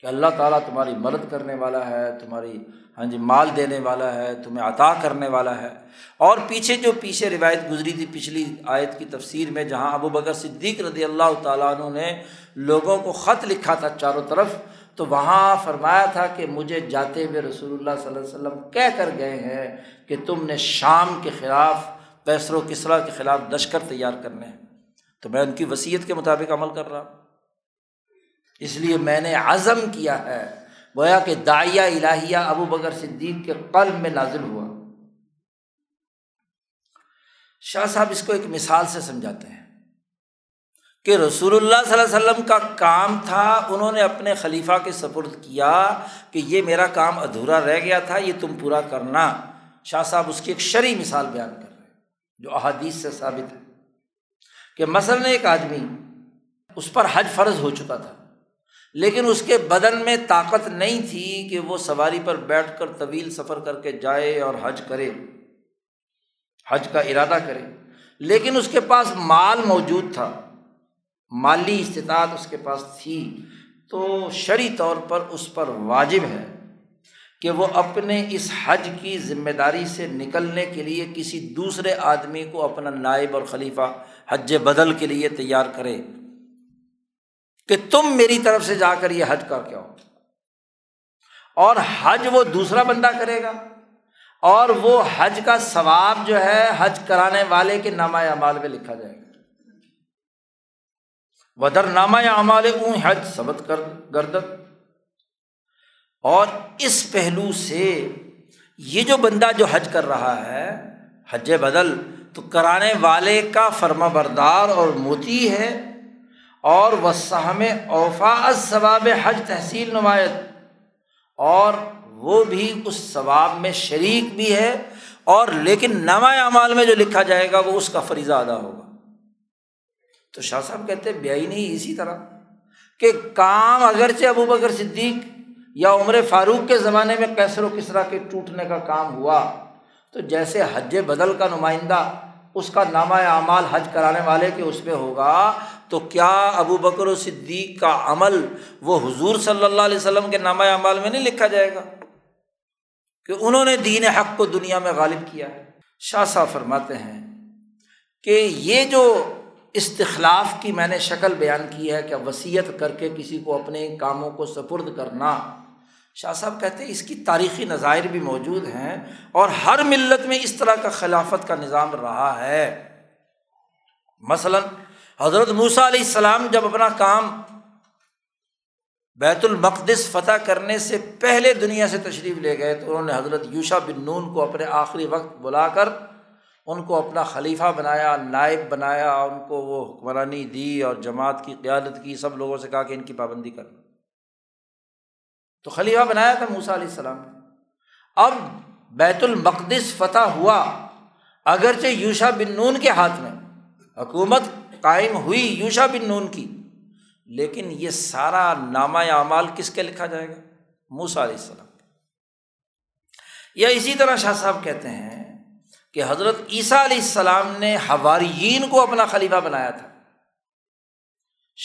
کہ اللہ تعالیٰ تمہاری مدد کرنے والا ہے، تمہاری مال دینے والا ہے، تمہیں عطا کرنے والا ہے۔ اور پیچھے روایت گزری تھی پچھلی آیت کی تفسیر میں، جہاں ابو بکر صدیق رضی اللہ تعالیٰ عنہ نے لوگوں کو خط لکھا تھا چاروں طرف، تو وہاں فرمایا تھا کہ مجھے جاتے ہوئے رسول اللہ صلی اللہ علیہ وسلم کہہ کر گئے ہیں کہ تم نے شام کے خلاف، قیصر و کسرا کے خلاف لشکر تیار کرنے ہیں، تو میں ان کی وصیت کے مطابق عمل کر رہا ہوں، اس لیے میں نے عزم کیا ہے۔ گویا کہ داعیہ الہیہ ابو بکر صدیق کے قلب میں نازل ہوا۔ شاہ صاحب اس کو ایک مثال سے سمجھاتے ہیں کہ رسول اللہ صلی اللہ علیہ وسلم کا کام تھا، انہوں نے اپنے خلیفہ کے سپرد کیا کہ یہ میرا کام ادھورا رہ گیا تھا، یہ تم پورا کرنا۔ شاہ صاحب اس کی ایک شرعی مثال بیان کر رہے ہیں جو احادیث سے ثابت ہے کہ مثلاً ایک آدمی، اس پر حج فرض ہو چکا تھا، لیکن اس کے بدن میں طاقت نہیں تھی کہ وہ سواری پر بیٹھ کر طویل سفر کر کے جائے اور حج کرے، حج کا ارادہ کرے، لیکن اس کے پاس مال موجود تھا، مالی استطاعت اس کے پاس تھی، تو شرعی طور پر اس پر واجب ہے کہ وہ اپنے اس حج کی ذمہ داری سے نکلنے کے لیے کسی دوسرے آدمی کو اپنا نائب اور خلیفہ حج بدل کے لیے تیار کرے کہ تم میری طرف سے جا کر یہ حج کر کے آؤ، اور حج وہ دوسرا بندہ کرے گا، اور وہ حج کا ثواب جو ہے حج کرانے والے کے نامہ اعمال میں لکھا جائے گا۔ ودر نامہ اعمال اون حج ثبت کر گردت۔ اور اس پہلو سے یہ جو بندہ جو حج کر رہا ہے حج بدل، تو کرانے والے کا فرما بردار اور موتی ہے، اور وسہم اوفا از ثواب حج تحصیل نمایت، اور وہ بھی اس ثواب میں شریک بھی ہے، اور لیکن نامہ اعمال میں جو لکھا جائے گا وہ اس کا فریضہ ادا ہوگا۔ تو شاہ صاحب کہتے ہیں بیائی نہیں، اسی طرح کہ کام اگرچہ ابو بکر صدیق یا عمر فاروق کے زمانے میں قیصر و کسرا کے ٹوٹنے کا کام ہوا، تو جیسے حج بدل کا نمائندہ اس کا نامہ اعمال حج کرانے والے کے اس میں ہوگا، تو کیا ابو بکر صدیق کا عمل وہ حضور صلی اللہ علیہ وسلم کے نامہ اعمال میں نہیں لکھا جائے گا کہ انہوں نے دین حق کو دنیا میں غالب کیا ہے؟ شاہ صاحب فرماتے ہیں کہ یہ جو استخلاف کی میں نے شکل بیان کی ہے کہ وصیت کر کے کسی کو اپنے کاموں کو سپرد کرنا، شاہ صاحب کہتے ہیں اس کی تاریخی نظائر بھی موجود ہیں، اور ہر ملت میں اس طرح کا خلافت کا نظام رہا ہے۔ مثلاً حضرت موسیٰ علیہ السلام جب اپنا کام بیت المقدس فتح کرنے سے پہلے دنیا سے تشریف لے گئے، تو انہوں نے حضرت یوشا بن نون کو اپنے آخری وقت بلا کر ان کو اپنا خلیفہ بنایا، نائب بنایا، ان کو وہ حکمرانی دی اور جماعت کی قیادت کی، سب لوگوں سے کہا کہ ان کی پابندی کرنا، تو خلیفہ بنایا تھا موسیٰ علیہ السلام۔ اب بیت المقدس فتح ہوا، اگرچہ یوشا بن نون کے ہاتھ میں حکومت قائم ہوئی، یوشا بن نون کی، لیکن یہ سارا نامہ اعمال کس کے لکھا جائے گا؟ موسیٰ علیہ السلام۔ یا اسی طرح شاہ صاحب کہتے ہیں کہ حضرت عیسیٰ علیہ السلام نے حواریین کو اپنا خلیفہ بنایا تھا،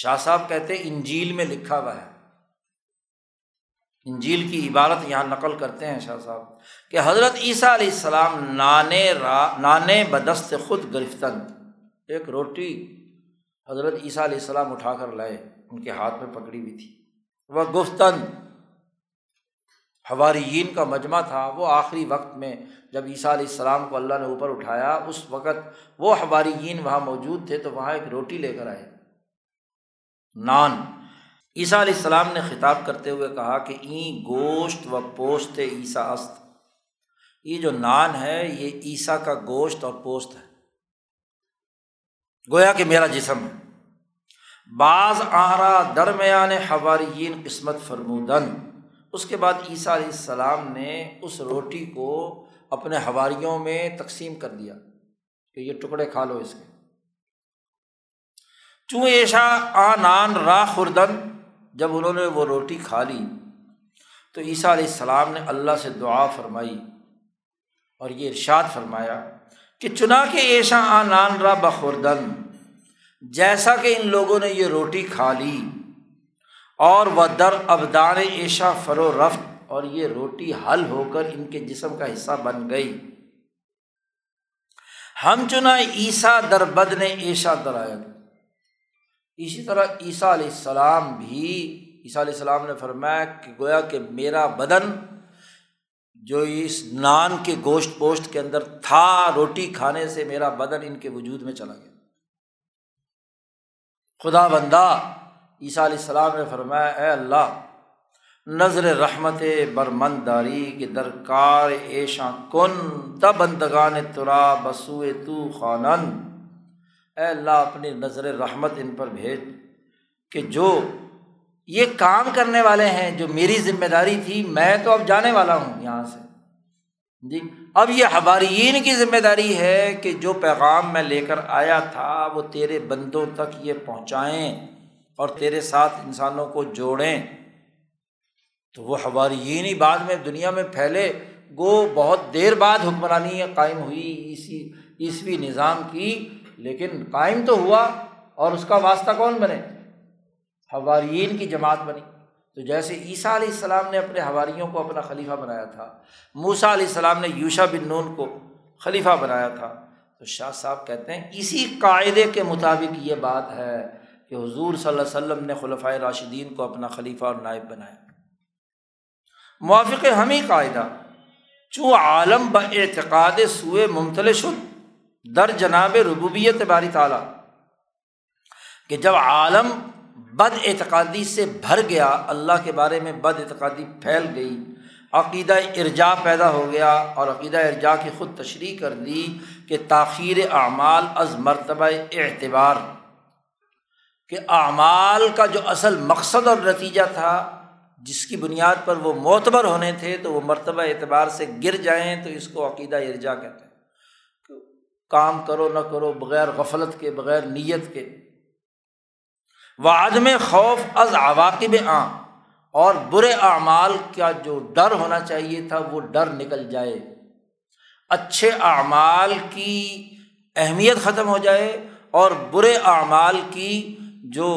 شاہ صاحب کہتے ہیں انجیل میں لکھا ہوا ہے، انجیل کی عبارت یہاں نقل کرتے ہیں شاہ صاحب کہ حضرت عیسیٰ علیہ السلام نانے بدست خود گرفتن، ایک روٹی حضرت عیسیٰ علیہ السلام اٹھا کر لائے، ان کے ہاتھ میں پکڑی ہوئی تھی، وہ گفتن، حواریین کا مجمع تھا، وہ آخری وقت میں جب عیسیٰ علیہ السلام کو اللہ نے اوپر اٹھایا، اس وقت وہ حواریین وہاں موجود تھے، تو وہاں ایک روٹی لے کر آئے، نان۔ عیسیٰ علیہ السلام نے خطاب کرتے ہوئے کہا کہ این گوشت و پوست عیسیٰ است، یہ جو نان ہے یہ عیسیٰ کا گوشت اور پوست ہے، گویا کہ میرا جسم ہے۔ بعض آرا درمیان حواریین قسمت فرمودن۔ اس کے بعد عیسیٰ علیہ السلام نے اس روٹی کو اپنے حواریوں میں تقسیم کر دیا کہ یہ ٹکڑے کھا لو اس کے۔ چوں ایشا آنان را خوردن، جب انہوں نے وہ روٹی کھا لی تو عیسیٰ علیہ السلام نے اللہ سے دعا فرمائی اور یہ ارشاد فرمایا کہ چنانکہ ایشا آنان را بخوردن، جیسا کہ ان لوگوں نے یہ روٹی کھا لی، اور وہ در ابدان عیشا فرو رفت، اور یہ روٹی حل ہو کر ان کے جسم کا حصہ بن گئی، ہم چنا عیسیٰ در بدن عیشا درآید۔ اسی طرح عیسیٰ علیہ السلام نے فرمایا کہ گویا کہ میرا بدن جو اس نان کے گوشت پوشت کے اندر تھا، روٹی کھانے سے میرا بدن ان کے وجود میں چلا گیا۔ خدا بندہ عیسیٰ علیہ السلام نے فرمایا، اے اللہ، نظر رحمت برمند داری کے درکار عیشاں کن تبندگان ترا بسوئے تو خانن، اے اللہ اپنی نظر رحمت ان پر بھیج کہ جو یہ کام کرنے والے ہیں جو میری ذمہ داری تھی، میں تو اب جانے والا ہوں یہاں سے، جی اب یہ حواریین کی ذمہ داری ہے کہ جو پیغام میں لے کر آیا تھا وہ تیرے بندوں تک یہ پہنچائیں اور تیرے ساتھ انسانوں کو جوڑیں۔ تو وہ حواریین ہی بعد میں دنیا میں پھیلے، گو بہت دیر بعد حکمرانی قائم ہوئی اسی عیسوی نظام کی، لیکن قائم تو ہوا، اور اس کا واسطہ کون بنے؟ حواریین کی جماعت بنی۔ تو جیسے عیسیٰ علیہ السلام نے اپنے حواریوں کو اپنا خلیفہ بنایا تھا، موسیٰ علیہ السلام نے یوشا بن نون کو خلیفہ بنایا تھا، تو شاہ صاحب کہتے ہیں اسی قاعدے کے مطابق یہ بات ہے کہ حضور صلی اللہ علیہ وسلم نے خلفائے راشدین کو اپنا خلیفہ اور نائب بنایا، موافق ہم ہی قاعدہ، چوں عالم باعتقاد سوئے ممتلئ شد در جناب ربوبیت باری تعالیٰ، کہ جب عالم بد اعتقادی سے بھر گیا، اللہ کے بارے میں بد اعتقادی پھیل گئی، عقیدہ ارجاء پیدا ہو گیا، اور عقیدہ ارجاء کی خود تشریح کر دی کہ تاخیر اعمال از مرتبہ اعتبار، کہ اعمال کا جو اصل مقصد اور نتیجہ تھا جس کی بنیاد پر وہ معتبر ہونے تھے، تو وہ مرتبہ اعتبار سے گر جائیں، تو اس کو عقیدہ ارجاء کہتے ہیں، کہ کام کرو نہ کرو بغیر غفلت کے، بغیر نیت کے۔ وعدم خوف از عواقب آں، اور برے اعمال کا جو ڈر ہونا چاہیے تھا وہ ڈر نکل جائے، اچھے اعمال کی اہمیت ختم ہو جائے، اور برے اعمال کی جو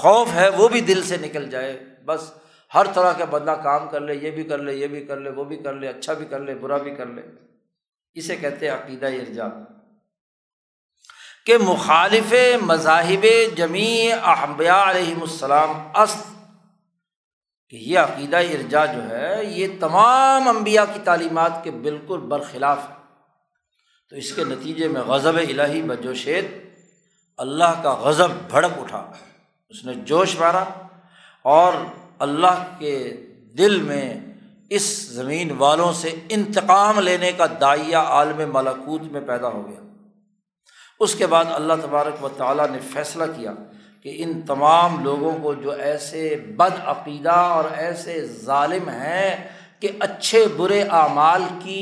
خوف ہے وہ بھی دل سے نکل جائے۔ بس ہر طرح کا بندہ کام کر لے، یہ بھی کر لے، یہ بھی کر لے، وہ بھی کر لے، اچھا بھی کر لے، برا بھی کر لے، اسے کہتے ہیں عقیدہ ارجاء، کہ مخالف مذاہب جمیع انبیاء علیہم السلام است، کہ یہ عقیدہ ارجاء جو ہے یہ تمام انبیاء کی تعلیمات کے بالکل برخلاف ہے۔ تو اس کے نتیجے میں غضب الہی بجوشید، اللہ کا غضب بھڑک اٹھا، اس نے جوش مارا، اور اللہ کے دل میں اس زمین والوں سے انتقام لینے کا داعیہ عالم ملکوت میں پیدا ہو گیا۔ اس کے بعد اللہ تبارک و تعالیٰ نے فیصلہ کیا کہ ان تمام لوگوں کو جو ایسے بد عقیدہ اور ایسے ظالم ہیں کہ اچھے برے اعمال کی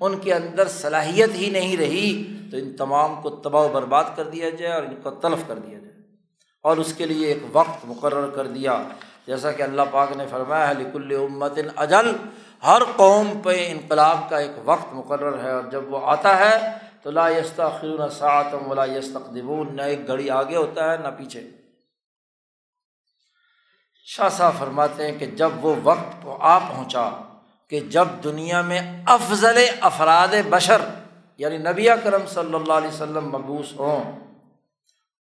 ان کے اندر صلاحیت ہی نہیں رہی، تو ان تمام کو تباہ و برباد کر دیا جائے اور ان کو تلف کر دیا جائے، اور اس کے لیے ایک وقت مقرر کر دیا، جیسا کہ اللہ پاک نے فرمایا ہے لکل امت اجل، ہر قوم پہ انقلاب کا ایک وقت مقرر ہے، اور جب وہ آتا ہے تو لا یستاخرون ساعتا ولا یستقدمون، نہ ایک گھڑی آگے ہوتا ہے نہ پیچھے۔ شاہ صاحب فرماتے ہیں کہ جب وہ وقت آ پہنچا کہ جب دنیا میں افضل افراد بشر یعنی نبی اکرم صلی اللہ علیہ وسلم مبعوث ہوں،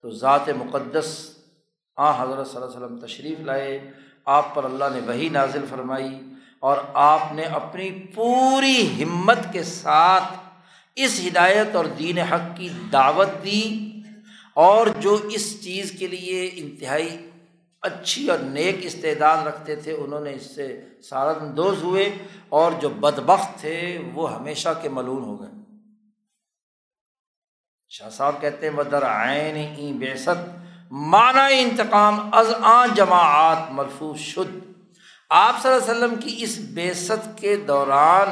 تو ذات مقدس آن حضرت صلی اللہ علیہ وسلم تشریف لائے، آپ پر اللہ نے وحی نازل فرمائی، اور آپ نے اپنی پوری ہمت کے ساتھ اس ہدایت اور دین حق کی دعوت دی، اور جو اس چیز کے لیے انتہائی اچھی اور نیک استعداد رکھتے تھے انہوں نے اس سے سرات اندوز ہوئے، اور جو بدبخت تھے وہ ہمیشہ کے ملعون ہو گئے۔ شاہ صاحب کہتے ہیں مدر عین ای بعثت معنی انتقام از آن جماعات مرفوع شد۔ آپ صلی اللہ علیہ وسلم کی اس بعثت کے دوران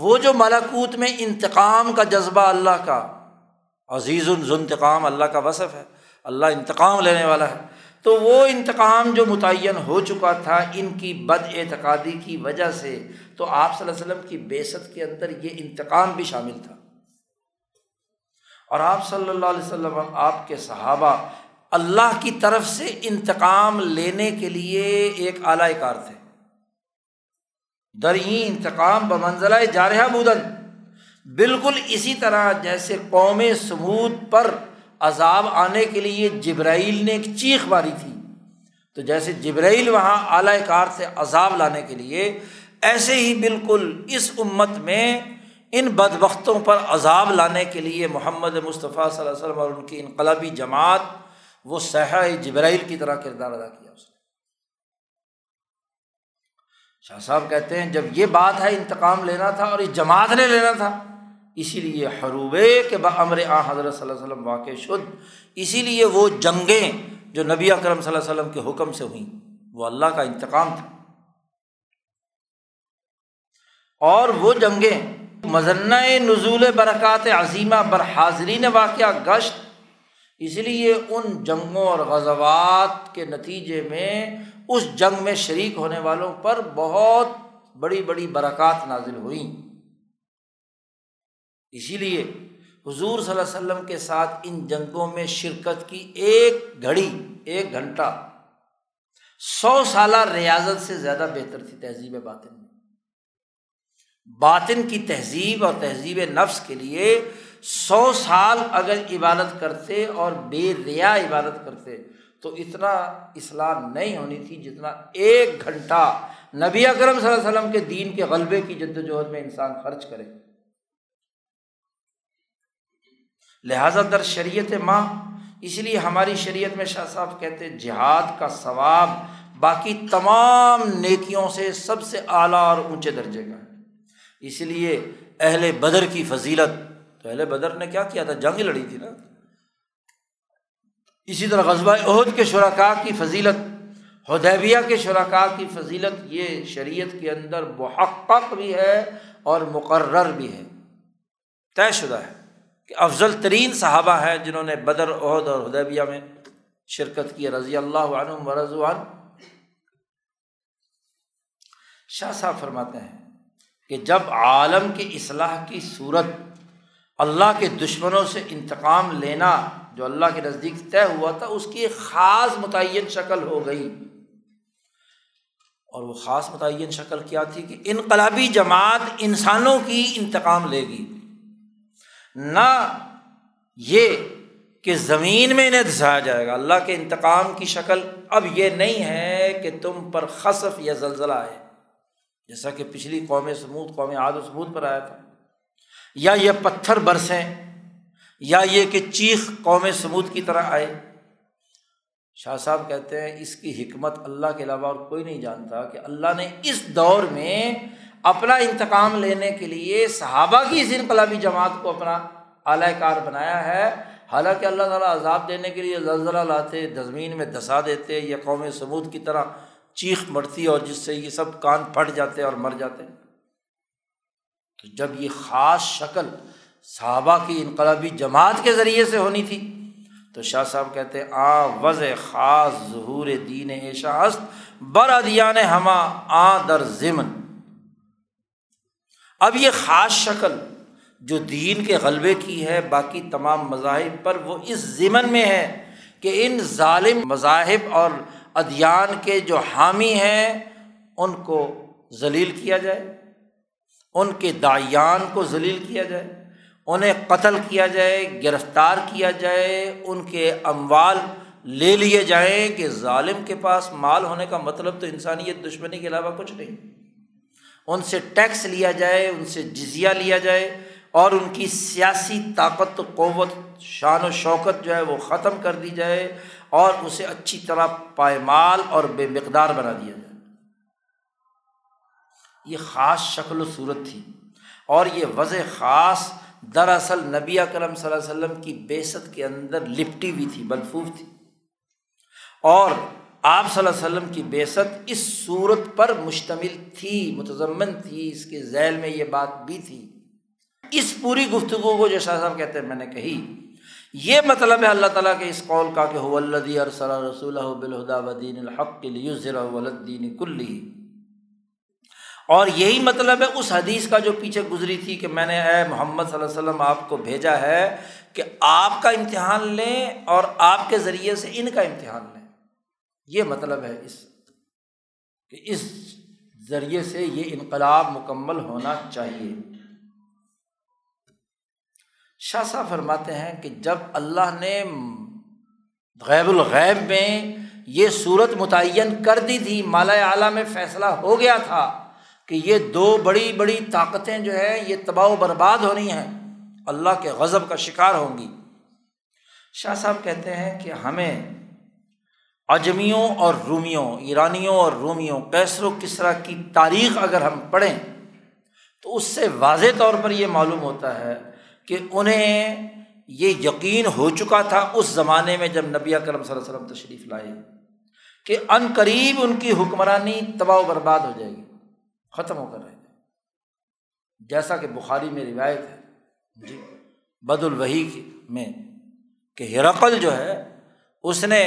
وہ جو ملکوت میں انتقام کا جذبہ اللہ کا، عزیز ذو انتقام اللہ کا وصف ہے، اللہ انتقام لینے والا ہے، تو وہ انتقام جو متعین ہو چکا تھا ان کی بد اعتقادی کی وجہ سے، تو آپ صلی اللہ علیہ وسلم کی بعثت کے اندر یہ انتقام بھی شامل تھا، اور آپ صلی اللہ علیہ وسلم آپ کے صحابہ اللہ کی طرف سے انتقام لینے کے لیے ایک اعلی کار تھے۔ درئیں انتقام بمنزلہ جارحہ بودن، بالکل اسی طرح جیسے قوم سمود پر عذاب آنے کے لیے جبرائیل نے ایک چیخ ماری تھی، تو جیسے جبرائیل وہاں اعلی کار سے عذاب لانے کے لیے، ایسے ہی بالکل اس امت میں ان بدبختوں پر عذاب لانے کے لیے محمد مصطفیٰ صلی اللہ علیہ وسلم اور ان کی انقلابی جماعت وہ سیاح جبرائیل کی طرح کردار ادا کیا اس نے۔ شاہ صاحب کہتے ہیں جب یہ بات ہے انتقام لینا تھا اور اس جماعت نے لینا تھا، اسی لیے حروبے کے بامر آ حضرت صلی اللہ علیہ وسلم واقع شد، اسی لیے وہ جنگیں جو نبی اکرم صلی اللہ علیہ وسلم کے حکم سے ہوئیں وہ اللہ کا انتقام تھا، اور وہ جنگیں مظنہ نزول برکات عظیمہ برحاضرین واقعہ گشت، اس لیے ان جنگوں اور غزوات کے نتیجے میں اس جنگ میں شریک ہونے والوں پر بہت بڑی بڑی برکات نازل ہوئیں۔ اسی لیے حضور صلی اللہ علیہ وسلم کے ساتھ ان جنگوں میں شرکت کی ایک گھڑی، ایک گھنٹہ 100 سالہ ریاضت سے زیادہ بہتر تھی تہذیب باطن میں۔ باطن کی تہذیب اور تہذیب نفس کے لیے 100 سال اگر عبادت کرتے اور بے ریا عبادت کرتے تو اتنا اصلاح نہیں ہونی تھی جتنا ایک گھنٹہ نبی اکرم صلی اللہ علیہ وسلم کے دین کے غلبے کی جدوجہد میں انسان خرچ کرے۔ لہٰذا در شریعت ماں، اس لیے ہماری شریعت میں شاہ صاحب کہتے ہیں جہاد کا ثواب باقی تمام نیکیوں سے سب سے اعلیٰ اور اونچے درجے کا ہے۔ اس لیے اہل بدر کی فضیلت، تو اہل بدر نے کیا کیا تھا، جنگ لڑی تھی نا، اسی طرح غزوہ احد کے شرکاء کی فضیلت، حدیبیہ کے شرکاء کی فضیلت، یہ شریعت کے اندر محقق بھی ہے اور مقرر بھی ہے، طے شدہ ہے کہ افضل ترین صحابہ ہیں جنہوں نے بدر، احد اور حدیبیہ میں شرکت کی، رضی اللہ عنہم و رضوا عنہ۔ شاہ صاحب فرماتے ہیں کہ جب عالم کی اصلاح کی صورت اللہ کے دشمنوں سے انتقام لینا جو اللہ کے نزدیک طے ہوا تھا اس کی ایک خاص متعین شکل ہو گئی، اور وہ خاص متعین شکل کیا تھی کہ انقلابی جماعت انسانوں کی انتقام لے گی، نہ یہ کہ زمین میں انہیں دھسایا جائے گا۔ اللہ کے انتقام کی شکل اب یہ نہیں ہے کہ تم پر خسف یا زلزلہ آئے، جیسا کہ پچھلی قوم سمود، قوم عاد و سمود پر آیا تھا، یا یہ پتھر برسیں، یا یہ کہ چیخ قوم سمود کی طرح آئے۔ شاہ صاحب کہتے ہیں اس کی حکمت اللہ کے علاوہ اور کوئی نہیں جانتا کہ اللہ نے اس دور میں اپنا انتقام لینے کے لیے صحابہ کی اس انقلابی جماعت کو اپنا اعلی کار بنایا ہے، حالانکہ اللہ تعالیٰ عذاب دینے کے لیے زلزلہ لاتے، زمین میں دھسا دیتے، یا قوم سمود کی طرح چیخ مڑتی اور جس سے یہ سب کان پھٹ جاتے اور مر جاتے۔ تو جب یہ خاص شکل صحابہ کی انقلابی جماعت کے ذریعے سے ہونی تھی، تو شاہ صاحب کہتے ہیں وضع خاص ظہور دین ایشا است بر ادیان ہما آ در ضمن۔ اب یہ خاص شکل جو دین کے غلبے کی ہے باقی تمام مذاہب پر، وہ اس ضمن میں ہے کہ ان ظالم مذاہب اور ادیان کے جو حامی ہیں ان کو ذلیل کیا جائے، ان کے داعیان کو ذلیل کیا جائے، انہیں قتل کیا جائے، گرفتار کیا جائے، ان کے اموال لے لیے جائیں، کہ ظالم کے پاس مال ہونے کا مطلب تو انسانیت دشمنی کے علاوہ کچھ نہیں۔ ان سے ٹیکس لیا جائے، ان سے جزیہ لیا جائے، اور ان کی سیاسی طاقت و قوت، شان و شوکت جو ہے وہ ختم کر دی جائے، اور اسے اچھی طرح پائمال اور بے مقدار بنا دیا جائے۔ یہ خاص شکل و صورت تھی، اور یہ وضع خاص دراصل نبی اکرم صلی اللہ علیہ وسلم کی بعثت کے اندر لپٹی ہوئی تھی، ملفوف تھی۔ اور آپ صلی اللہ علیہ وسلم کی بعثت اس صورت پر مشتمل تھی، متضمن تھی، اس کے ذیل میں یہ بات بھی تھی۔ اس پوری گفتگو کو جو شاہ صاحب کہتے ہیں میں نے کہی، یہ مطلب ہے اللہ تعالیٰ کے اس قول کا کہ هو الذی ارسل رسولہ بالہدی ودین الحق لیظہرہ علی الدین کلہ، اور یہی مطلب ہے اس حدیث کا جو پیچھے گزری تھی کہ میں نے اے محمد صلی اللہ علیہ وسلم آپ کو بھیجا ہے کہ آپ کا امتحان لیں اور آپ کے ذریعے سے ان کا امتحان لیں۔ یہ مطلب ہے اس کہ اس ذریعے سے یہ انقلاب مکمل ہونا چاہیے۔ شاہ صاحب فرماتے ہیں کہ جب اللہ نے غیب الغیب میں یہ صورت متعین کر دی تھی، مالا اعلیٰ میں فیصلہ ہو گیا تھا کہ یہ دو بڑی بڑی طاقتیں جو ہے یہ تباہ و برباد ہونی ہیں، اللہ کے غضب کا شکار ہوں گی۔ شاہ صاحب کہتے ہیں کہ ہمیں عجمیوں اور رومیوں، ایرانیوں اور رومیوں، قیصر و کسرا کی تاریخ اگر ہم پڑھیں تو اس سے واضح طور پر یہ معلوم ہوتا ہے کہ انہیں یہ یقین ہو چکا تھا اس زمانے میں جب نبی اکرم صلی اللہ علیہ وسلم تشریف لائے کہ ان قریب ان کی حکمرانی تباہ و برباد ہو جائے گی، ختم ہو کر رہے گی، جیسا کہ بخاری میں روایت ہے جی بدء الوحی میں کہ ہرقل جو ہے اس نے،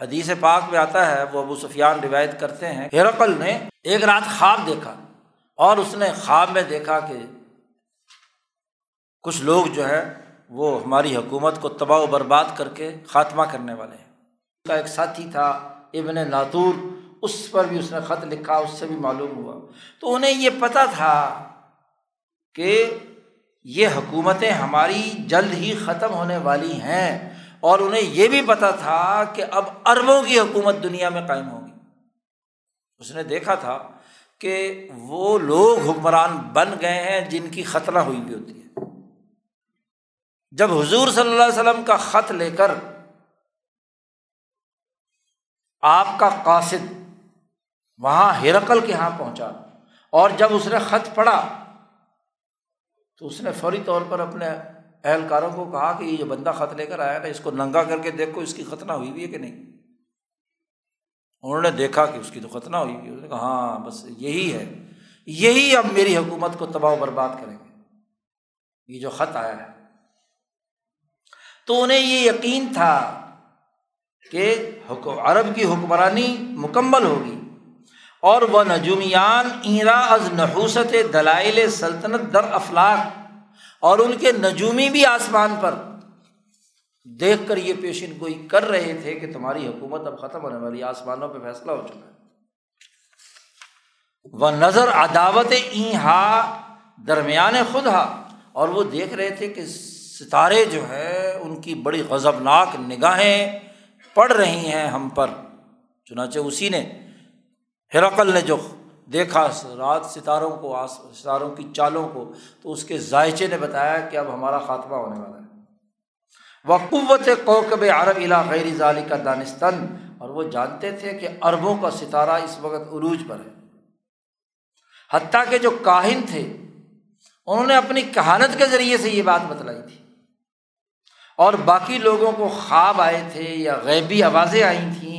حدیث پاک میں آتا ہے، وہ ابو سفیان روایت کرتے ہیں، ہرقل نے ایک رات خواب دیکھا اور اس نے خواب میں دیکھا کہ کچھ لوگ جو ہے وہ ہماری حکومت کو تباہ و برباد کر کے خاتمہ کرنے والے ہیں۔ اس کا ایک ساتھی تھا ابن ناتور، اس پر بھی اس نے خط لکھا، اس سے بھی معلوم ہوا۔ تو انہیں یہ پتہ تھا کہ یہ حکومتیں ہماری جلد ہی ختم ہونے والی ہیں، اور انہیں یہ بھی پتہ تھا کہ اب اربوں کی حکومت دنیا میں قائم ہوگی۔ اس نے دیکھا تھا کہ وہ لوگ حکمران بن گئے ہیں جن کی خطرہ ہوئی بھی ہوتی ہے۔ جب حضور صلی اللہ علیہ وسلم کا خط لے کر آپ کا قاصد وہاں ہرقل کے ہاں پہنچا، اور جب اس نے خط پڑھا تو اس نے فوری طور پر اپنے اہلکاروں کو کہا کہ یہ بندہ خط لے کر آیا نا، اس کو ننگا کر کے دیکھو اس کی ختنہ ہوئی ہوئی ہے کہ نہیں۔ انہوں نے دیکھا کہ اس کی تو ختنہ ہوئی ہوئی ہے، انہوں نے کہا ہاں بس یہی ہے، یہی اب میری حکومت کو تباہ و برباد کریں گے، یہ جو خط آیا ہے۔ تو انہیں یہ یقین تھا کہ عرب کی حکمرانی مکمل ہوگی، اور وہ نجومیان ایرا از نحوست دلائل سلطنت در افلاق، اور ان کے نجومی بھی آسمان پر دیکھ کر یہ پیشین گوئی کر رہے تھے کہ تمہاری حکومت اب ختم ہونے والی، آسمانوں پہ فیصلہ ہو چکا ہے۔ وہ نظر عداوت اینہا درمیان خودہا، اور وہ دیکھ رہے تھے کہ ستارے جو ہے ان کی بڑی غضبناک نگاہیں پڑ رہی ہیں ہم پر۔ چنانچہ اسی نے ہرقل نے جو دیکھا رات ستاروں کو، ستاروں کی چالوں کو، تو اس کے ذائچے نے بتایا کہ اب ہمارا خاتمہ ہونے والا ہے۔ وقوت کوکب عرب الی غیر ذالک دانستن، اور وہ جانتے تھے کہ عربوں کا ستارہ اس وقت عروج پر ہے۔ حتیٰ کہ جو کاہن تھے انہوں نے اپنی کہانت کے ذریعے سے یہ بات بتلائی تھی، اور باقی لوگوں کو خواب آئے تھے یا غیبی آوازیں آئی تھیں،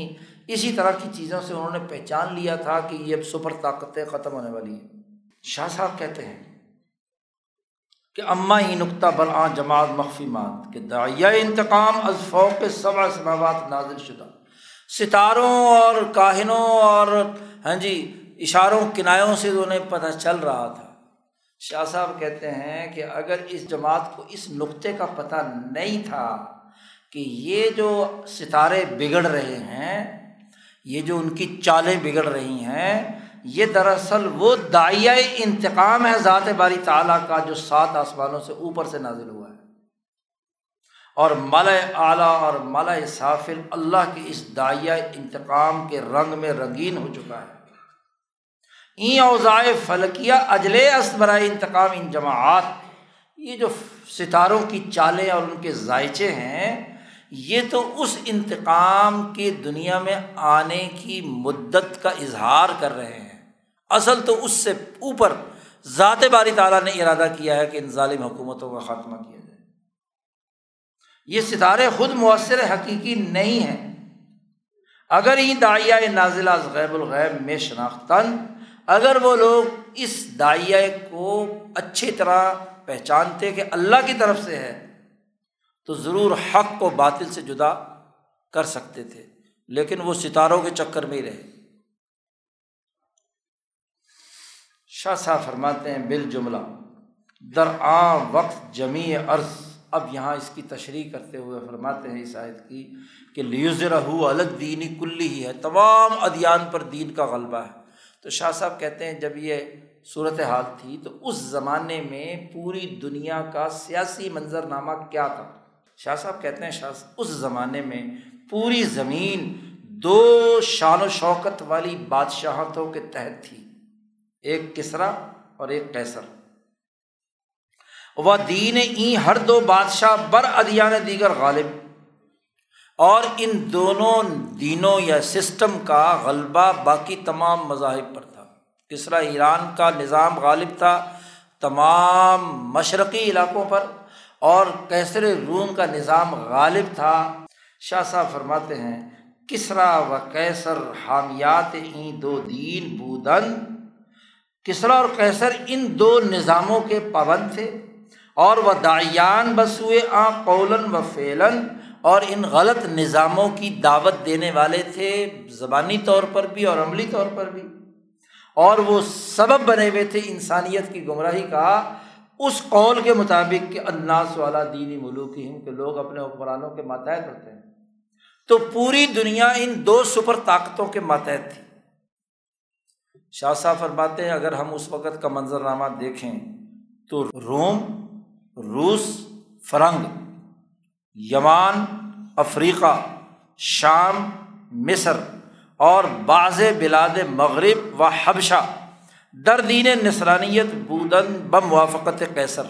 اسی طرح کی چیزوں سے انہوں نے پہچان لیا تھا کہ یہ اب سپر طاقتیں ختم ہونے والی ہیں۔ شاہ صاحب کہتے ہیں کہ اما ہی نقطہ برآں جماعت مخفی مات کہ داعیہ انتقام از فوق سبع سماوات نازل شدہ، ستاروں اور کاہنوں اور ہاں جی اشاروں کنایوں سے انہیں پتہ چل رہا تھا۔ شاہ صاحب کہتے ہیں کہ اگر اس جماعت کو اس نقطے کا پتہ نہیں تھا کہ یہ جو ستارے بگڑ رہے ہیں، یہ جو ان کی چالیں بگڑ رہی ہیں، یہ دراصل وہ داعیہ انتقام ہے ذات باری تعالیٰ کا جو سات آسمانوں سے اوپر سے نازل ہوا ہے، اور ملأ اعلیٰ اور ملأ سافل اللہ کے اس داعیہ انتقام کے رنگ میں رنگین ہو چکا ہے۔ این اوضاع فلکیہ اجلے است برائے انتقام ان جماعات، یہ جو ستاروں کی چالیں اور ان کے ذائچے ہیں، یہ تو اس انتقام کے دنیا میں آنے کی مدت کا اظہار کر رہے ہیں، اصل تو اس سے اوپر ذات باری تعالیٰ نے ارادہ کیا ہے کہ ان ظالم حکومتوں کا خاتمہ کیا جائے۔ یہ ستارے خود مؤثر حقیقی نہیں ہیں، اگر ہی داعیہ نازل از غیب الغیب میں شناختن، اگر وہ لوگ اس داعیہ کو اچھی طرح پہچانتے کہ اللہ کی طرف سے ہے تو ضرور حق کو باطل سے جدا کر سکتے تھے، لیکن وہ ستاروں کے چکر میں ہی رہے۔ شاہ صاحب فرماتے ہیں بالجملہ درآں وقت جمیع عرض، اب یہاں اس کی تشریح کرتے ہوئے فرماتے ہیں اس آیت کی کہ لیظہرہ علی الدین کلہ ہے، تمام ادیان پر دین کا غلبہ ہے۔ تو شاہ صاحب کہتے ہیں جب یہ صورتحال تھی تو اس زمانے میں پوری دنیا کا سیاسی منظرنامہ کیا تھا؟ شاہ صاحب کہتے ہیں اس زمانے میں پوری زمین دو شان و شوکت والی بادشاہتوں کے تحت تھی، ایک کسرا اور ایک قیصر، و دین این ہر دو بادشاہ بر ادیان دیگر غالب، اور ان دونوں دینوں یا سسٹم کا غلبہ باقی تمام مذاہب پر تھا۔ کسرا ایران کا نظام غالب تھا تمام مشرقی علاقوں پر، اور قیصر روم کا نظام غالب تھا۔ شاہ صاحب فرماتے ہیں کسرا و قیصر حامیات این دو دین بودن، کسرا اور قیصر ان دو نظاموں کے پابند تھے، اور وہ داعیان بسوئے آ قولاً و فعلاً، اور ان غلط نظاموں کی دعوت دینے والے تھے زبانی طور پر بھی اور عملی طور پر بھی، اور وہ سبب بنے ہوئے تھے انسانیت کی گمراہی کا اس قول کے مطابق کہ الناس علی دین ملوکہم، کہ لوگ اپنے حکمرانوں کے ماتحت ہوتے ہیں۔ تو پوری دنیا ان دو سپر طاقتوں کے ماتحت تھی۔ شاہ صاحب فرماتے ہیں اگر ہم اس وقت کا منظرنامہ دیکھیں تو روم، روس، فرنگ، یمن، افریقہ، شام، مصر اور بعض بلاد مغرب و حبشہ در دین نصرانیت بودن بموافقت قیصر،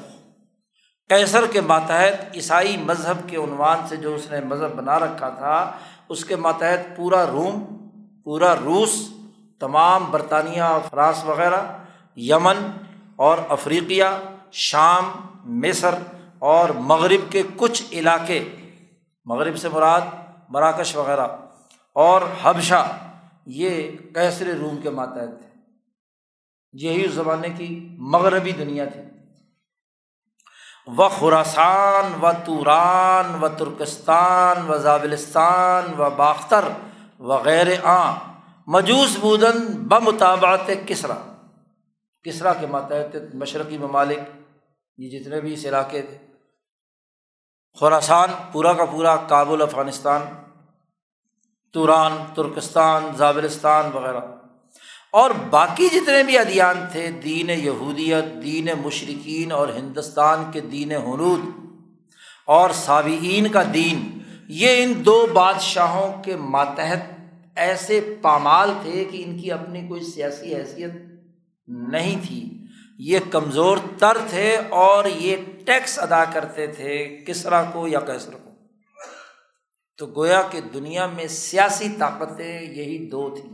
قیصر کے ماتحت عیسائی مذہب کے عنوان سے جو اس نے مذہب بنا رکھا تھا اس کے ماتحت پورا روم، پورا روس، تمام برطانیہ، فرانس وغیرہ، یمن اور افریقیہ، شام، مصر اور مغرب کے کچھ علاقے، مغرب سے مراد مراکش وغیرہ، اور حبشہ، یہ قیصر روم کے ماتحت تھے۔ یہی اس زمانے کی مغربی دنیا تھی۔ و خراسان و توران و ترکستان و زابلستان و باختر وغیرہ آن مجوس بودن بمتابعت کسرا، کسرا کے ماتحت مشرقی ممالک یہ جتنے بھی اس علاقے تھے، خوراسان پورا کا پورا، کابل، افغانستان، توران، ترکستان، زابلستان وغیرہ، اور باقی جتنے بھی ادیان تھے، دین یہودیت، دین مشرکین اور ہندوستان کے دین ہنود اور سابعین کا دین، یہ ان دو بادشاہوں کے ماتحت ایسے پامال تھے کہ ان کی اپنی کوئی سیاسی حیثیت نہیں تھی۔ یہ کمزور تر تھے اور یہ ٹیکس ادا کرتے تھے کسرا کو یا قیصر کو۔ تو گویا کہ دنیا میں سیاسی طاقتیں یہی دو تھیں۔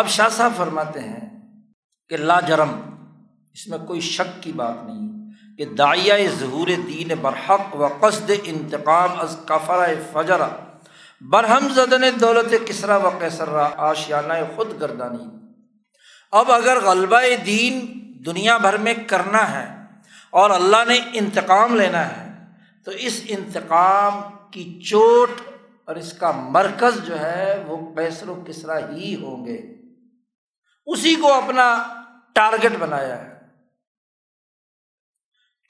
اب شاہ صاحب فرماتے ہیں کہ لا جرم، اس میں کوئی شک کی بات نہیں کہ داعیہ ظہور دین برحق و قصد انتقام از کفرہ فجرہ برہم زدن دولت کسرا و قیصر را آشیانہ خود گردانی۔ اب اگر غلبہ دین دنیا بھر میں کرنا ہے اور اللہ نے انتقام لینا ہے تو اس انتقام کی چوٹ اور اس کا مرکز جو ہے وہ قیصر و کسرا ہی ہوں گے، اسی کو اپنا ٹارگٹ بنایا ہے،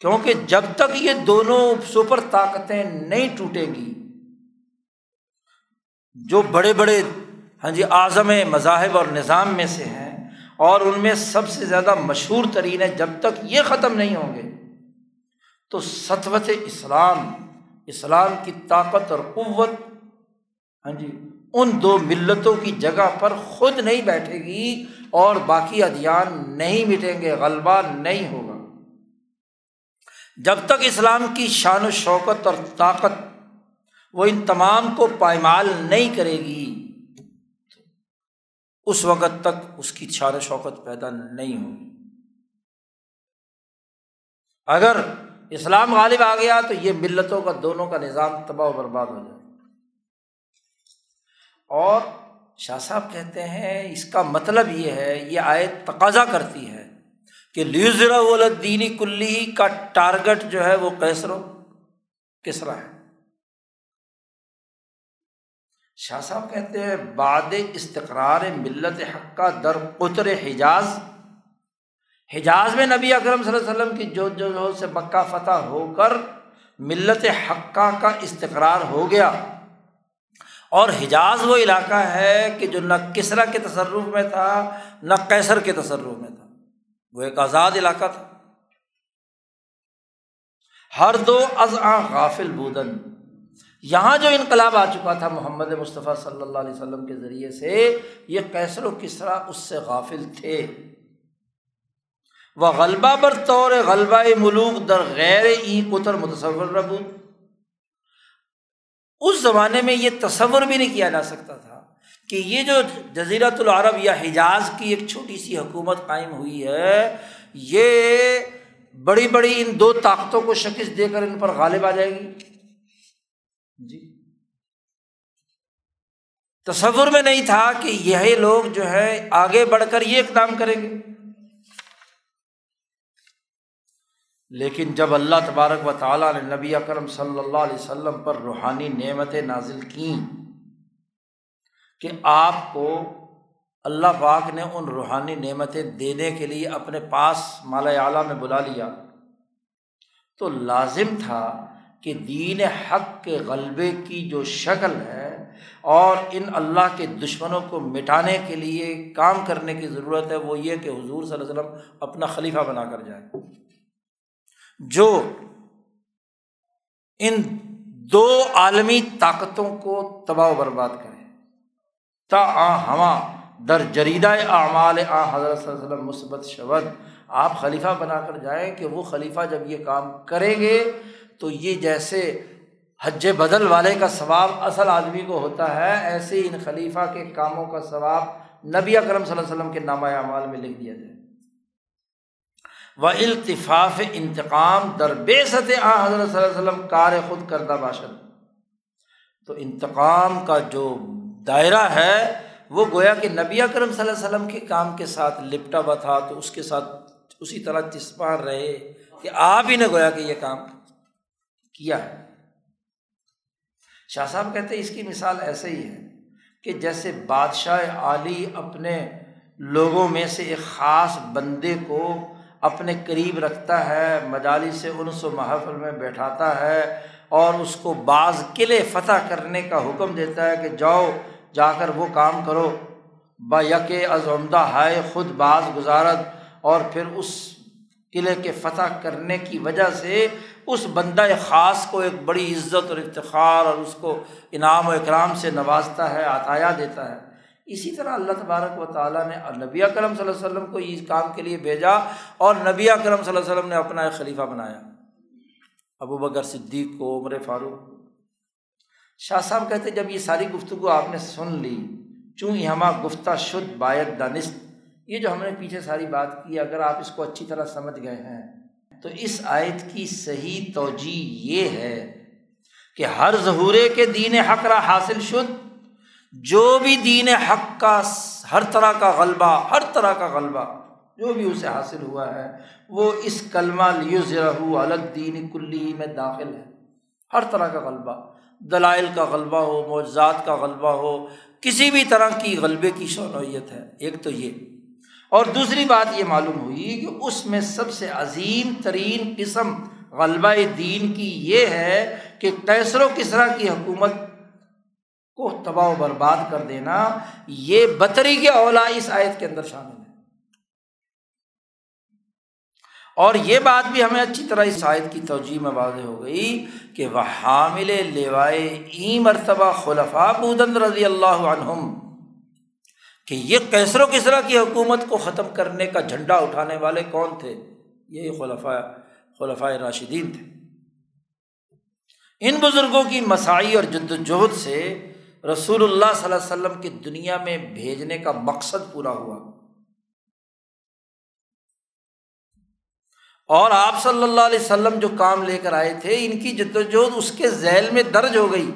کیونکہ جب تک یہ دونوں سپر طاقتیں نہیں ٹوٹیں گی، جو بڑے بڑے اعظم مذاہب اور نظام میں سے ہیں اور ان میں سب سے زیادہ مشہور ترین ہے، جب تک یہ ختم نہیں ہوں گے تو سطوت اسلام، اسلام کی طاقت اور قوت ان دو ملتوں کی جگہ پر خود نہیں بیٹھے گی اور باقی ادیان نہیں مٹیں گے، غلبہ نہیں ہوگا۔ جب تک اسلام کی شان و شوکت اور طاقت وہ ان تمام کو پائمال نہیں کرے گی اس وقت تک اس کی شان و شوکت پیدا نہیں ہوگی۔ اگر اسلام غالب آ گیا تو یہ ملتوں کا دونوں کا نظام تباہ و برباد ہو جائے۔ اور شاہ صاحب کہتے ہیں اس کا مطلب یہ ہے، یہ آیت تقاضا کرتی ہے کہ لیزرا ولدینی کلی کا ٹارگٹ جو ہے وہ کسرا ہے۔ شاہ صاحب کہتے ہیں بعد استقرار ملت حق کا در قطر حجاز میں نبی اکرم صلی اللہ علیہ وسلم کی جو جو سے مکہ فتح ہو کر ملت حقہ کا استقرار ہو گیا، اور حجاز وہ علاقہ ہے کہ جو نہ کسرا کے تصرف میں تھا نہ قیصر کے تصرف میں تھا، وہ ایک آزاد علاقہ تھا۔ ہر دو ازاں غافل بودن، یہاں جو انقلاب آ چکا تھا محمد مصطفیٰ صلی اللہ علیہ وسلم کے ذریعے سے، یہ قیصر و کسرا اس سے غافل تھے۔ وہ غلبہ بر طور غلبہ ملوک در غیر ای قطر متصور ربو، اس زمانے میں یہ تصور بھی نہیں کیا جا سکتا تھا کہ یہ جو جزیرۃ العرب یا حجاز کی ایک چھوٹی سی حکومت قائم ہوئی ہے، یہ بڑی بڑی ان دو طاقتوں کو شکست دے کر ان پر غالب آ جائے گی۔ جی تصور میں نہیں تھا کہ یہ لوگ جو ہے آگے بڑھ کر یہ اقدام کریں گے، لیکن جب اللہ تبارک و تعالیٰ نے نبی اکرم صلی اللہ علیہ وسلم پر روحانی نعمتیں نازل کیں کہ آپ کو اللہ پاک نے ان روحانی نعمتیں دینے کے لیے اپنے پاس مالا اعلیٰ میں بلا لیا، تو لازم تھا کہ دین حق کے غلبے کی جو شکل ہے اور ان اللہ کے دشمنوں کو مٹانے کے لیے کام کرنے کی ضرورت ہے، وہ یہ کہ حضور صلی اللہ علیہ وسلم اپنا خلیفہ بنا کر جائے، جو ان دو عالمی طاقتوں کو تباہ و برباد کرے۔ تا ہما در جریدہ اعمال حضرت صلی اللہ علیہ وسلم مثبت شود، آپ خلیفہ بنا کر جائیں کہ وہ خلیفہ جب یہ کام کریں گے تو یہ جیسے حج بدل والے کا ثواب اصل آدمی کو ہوتا ہے، ایسے ان خلیفہ کے کاموں کا ثواب نبی اکرم صلی اللہ علیہ وسلم کے نامہ اعمال میں لکھ دیا جائے۔ و التفاف انتقام در بعثت حضرت صلی اللہ علیہ وسلم کار خود کردہ باشد، تو انتقام کا جو دائرہ ہے وہ گویا کہ نبی اکرم صلی اللہ علیہ وسلم کے کام کے ساتھ لپٹا ہوا تھا، تو اس کے ساتھ اسی طرح چسپاں رہے کہ آپ ہی نے گویا کہ یہ کام کیا ہے۔ شاہ صاحب کہتے ہیں اس کی مثال ایسے ہی ہے کہ جیسے بادشاہ عالی اپنے لوگوں میں سے ایک خاص بندے کو اپنے قریب رکھتا ہے، مجالس انس و محفل میں بیٹھاتا ہے اور اس کو بعض قلعے فتح کرنے کا حکم دیتا ہے کہ جاؤ جا کر وہ کام کرو، با یک از عمدہ ہائے خود باز گزارت، اور پھر اس قلعے کے فتح کرنے کی وجہ سے اس بندہ خاص کو ایک بڑی عزت اور افتخار اور اس کو انعام و اکرام سے نوازتا ہے، عطایا دیتا ہے۔ اسی طرح اللہ تبارک و تعالیٰ نے نبی اکرم صلی اللہ علیہ وسلم کو اس کام کے لیے بھیجا، اور نبی اکرم صلی اللہ علیہ وسلم نے اپنا ایک خلیفہ بنایا، ابو بکر صدیق کو، عمر فاروق۔ شاہ صاحب کہتے جب یہ ساری گفتگو آپ نے سن لی، چون ہما گفتہ شد باید دانست، یہ جو ہم نے پیچھے ساری بات کی اگر آپ اس کو اچھی طرح سمجھ گئے ہیں تو اس آیت کی صحیح توجیہ یہ ہے کہ ہر ظہورے کے دین حق را حاصل شد، جو بھی دین حق کا ہر طرح کا غلبہ جو بھی اسے حاصل ہوا ہے وہ اس کلمہ لیظہرہ علی الدین کلہ میں داخل ہے۔ ہر طرح کا غلبہ، دلائل کا غلبہ ہو، معجزات کا غلبہ ہو، کسی بھی طرح کی غلبے کی شمولیت ہے۔ ایک تو یہ، اور دوسری بات یہ معلوم ہوئی کہ اس میں سب سے عظیم ترین قسم غلبہ دین کی یہ ہے کہ قیصر و کسریٰ کی حکومت کو تباہ و برباد کر دینا، یہ بطری کے اولا اس آیت کے اندر شامل ہے۔ اور یہ بات بھی ہمیں اچھی طرح اس آیت کی توجیہ میں واضح ہو گئی کہ وہ حامل لیوائے ای مرتبہ خلفاء بودند رضی اللہ عنہم، کہ یہ قیصر و کسریٰ کی حکومت کو ختم کرنے کا جھنڈا اٹھانے والے کون تھے؟ یہی خلفائے راشدین تھے۔ ان بزرگوں کی مساعی اور جدوجہد سے رسول اللہ صلی اللہ علیہ وسلم کی دنیا میں بھیجنے کا مقصد پورا ہوا، اور آپ صلی اللہ علیہ وسلم جو کام لے کر آئے تھے ان کی جدوجہد اس کے ذیل میں درج ہو گئی،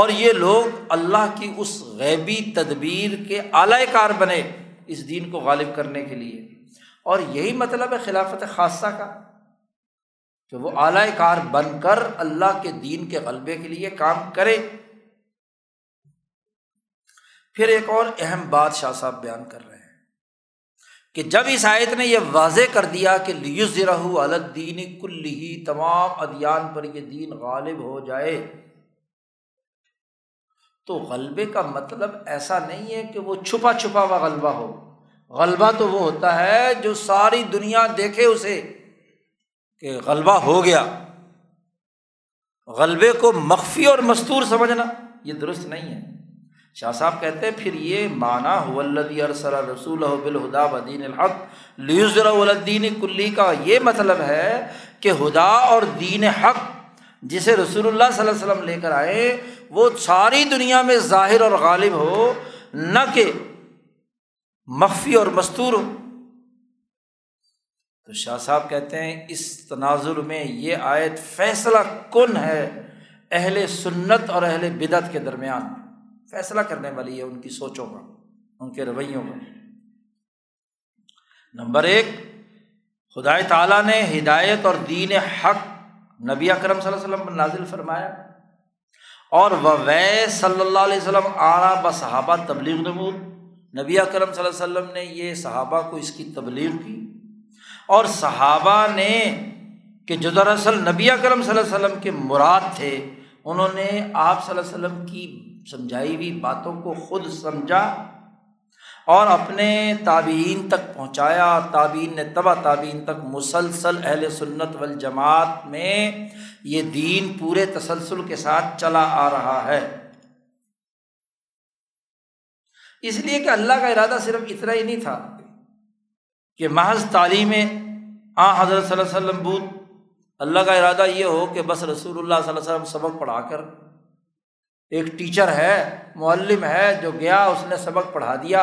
اور یہ لوگ اللہ کی اس غیبی تدبیر کے اعلی کار بنے اس دین کو غالب کرنے کے لیے، اور یہی مطلب ہے خلافت خاصہ کا، کہ وہ اعلی کار بن کر اللہ کے دین کے غلبے کے لیے کام کرے۔ پھر ایک اور اہم بات شاہ صاحب بیان کر رہے ہیں کہ جب اس آیت نے یہ واضح کر دیا کہ لیظہرہ علی الدین کلہ، تمام ادیان پر یہ دین غالب ہو جائے، تو غلبے کا مطلب ایسا نہیں ہے کہ وہ چھپا چھپا ہوا غلبہ ہو۔ غلبہ تو وہ ہوتا ہے جو ساری دنیا دیکھے اسے کہ غلبہ ہو گیا۔ غلبے کو مخفی اور مستور سمجھنا یہ درست نہیں ہے۔ شاہ صاحب کہتے ہیں پھر یہ معنی هو الذی ارسل رسولہ بالہدی ودین الحق لیظہرہ علی الدین کلہ کا یہ مطلب ہے کہ ہدا اور دین حق جسے رسول اللہ صلی اللہ علیہ وسلم لے کر آئے وہ ساری دنیا میں ظاہر اور غالب ہو، نہ کہ مخفی اور مستور ہو۔ تو شاہ صاحب کہتے ہیں اس تناظر میں یہ آیت فیصلہ کن ہے اہل سنت اور اہل بدعت کے درمیان، فیصلہ کرنے والی ہے ان کی سوچوں کا، ان کے رویوں کا۔ نمبر ایک، خدائے تعالیٰ نے ہدایت اور دین حق نبی اکرم صلی اللہ علیہ وسلم پر نازل فرمایا، اور ووے صلی اللہ علیہ وسلم آرا بصحابہ تبلیغ نمود، نبی اکرم صلی اللہ علیہ وسلم نے یہ صحابہ کو اس کی تبلیغ کی، اور صحابہ نے کہ جو دراصل نبی اکرم صلی اللہ علیہ وسلم کے مراد تھے، انہوں نے آپ صلی اللہ علیہ وسلم کی سمجھائی ہوئی باتوں کو خود سمجھا اور اپنے تابعین تک پہنچایا، اور تابعین نے تبع تابعین تک مسلسل اہل سنت والجماعت میں یہ دین پورے تسلسل کے ساتھ چلا آ رہا ہے۔ اس لیے کہ اللہ کا ارادہ صرف اتنا ہی نہیں تھا کہ محض تعلیم آن حضرت صلی اللہ علیہ وسلم بود، اللہ کا ارادہ یہ ہو کہ بس رسول اللہ صلی اللہ علیہ وسلم سبق پڑھا کر، ایک ٹیچر ہے، معلم ہے، جو گیا اس نے سبق پڑھا دیا،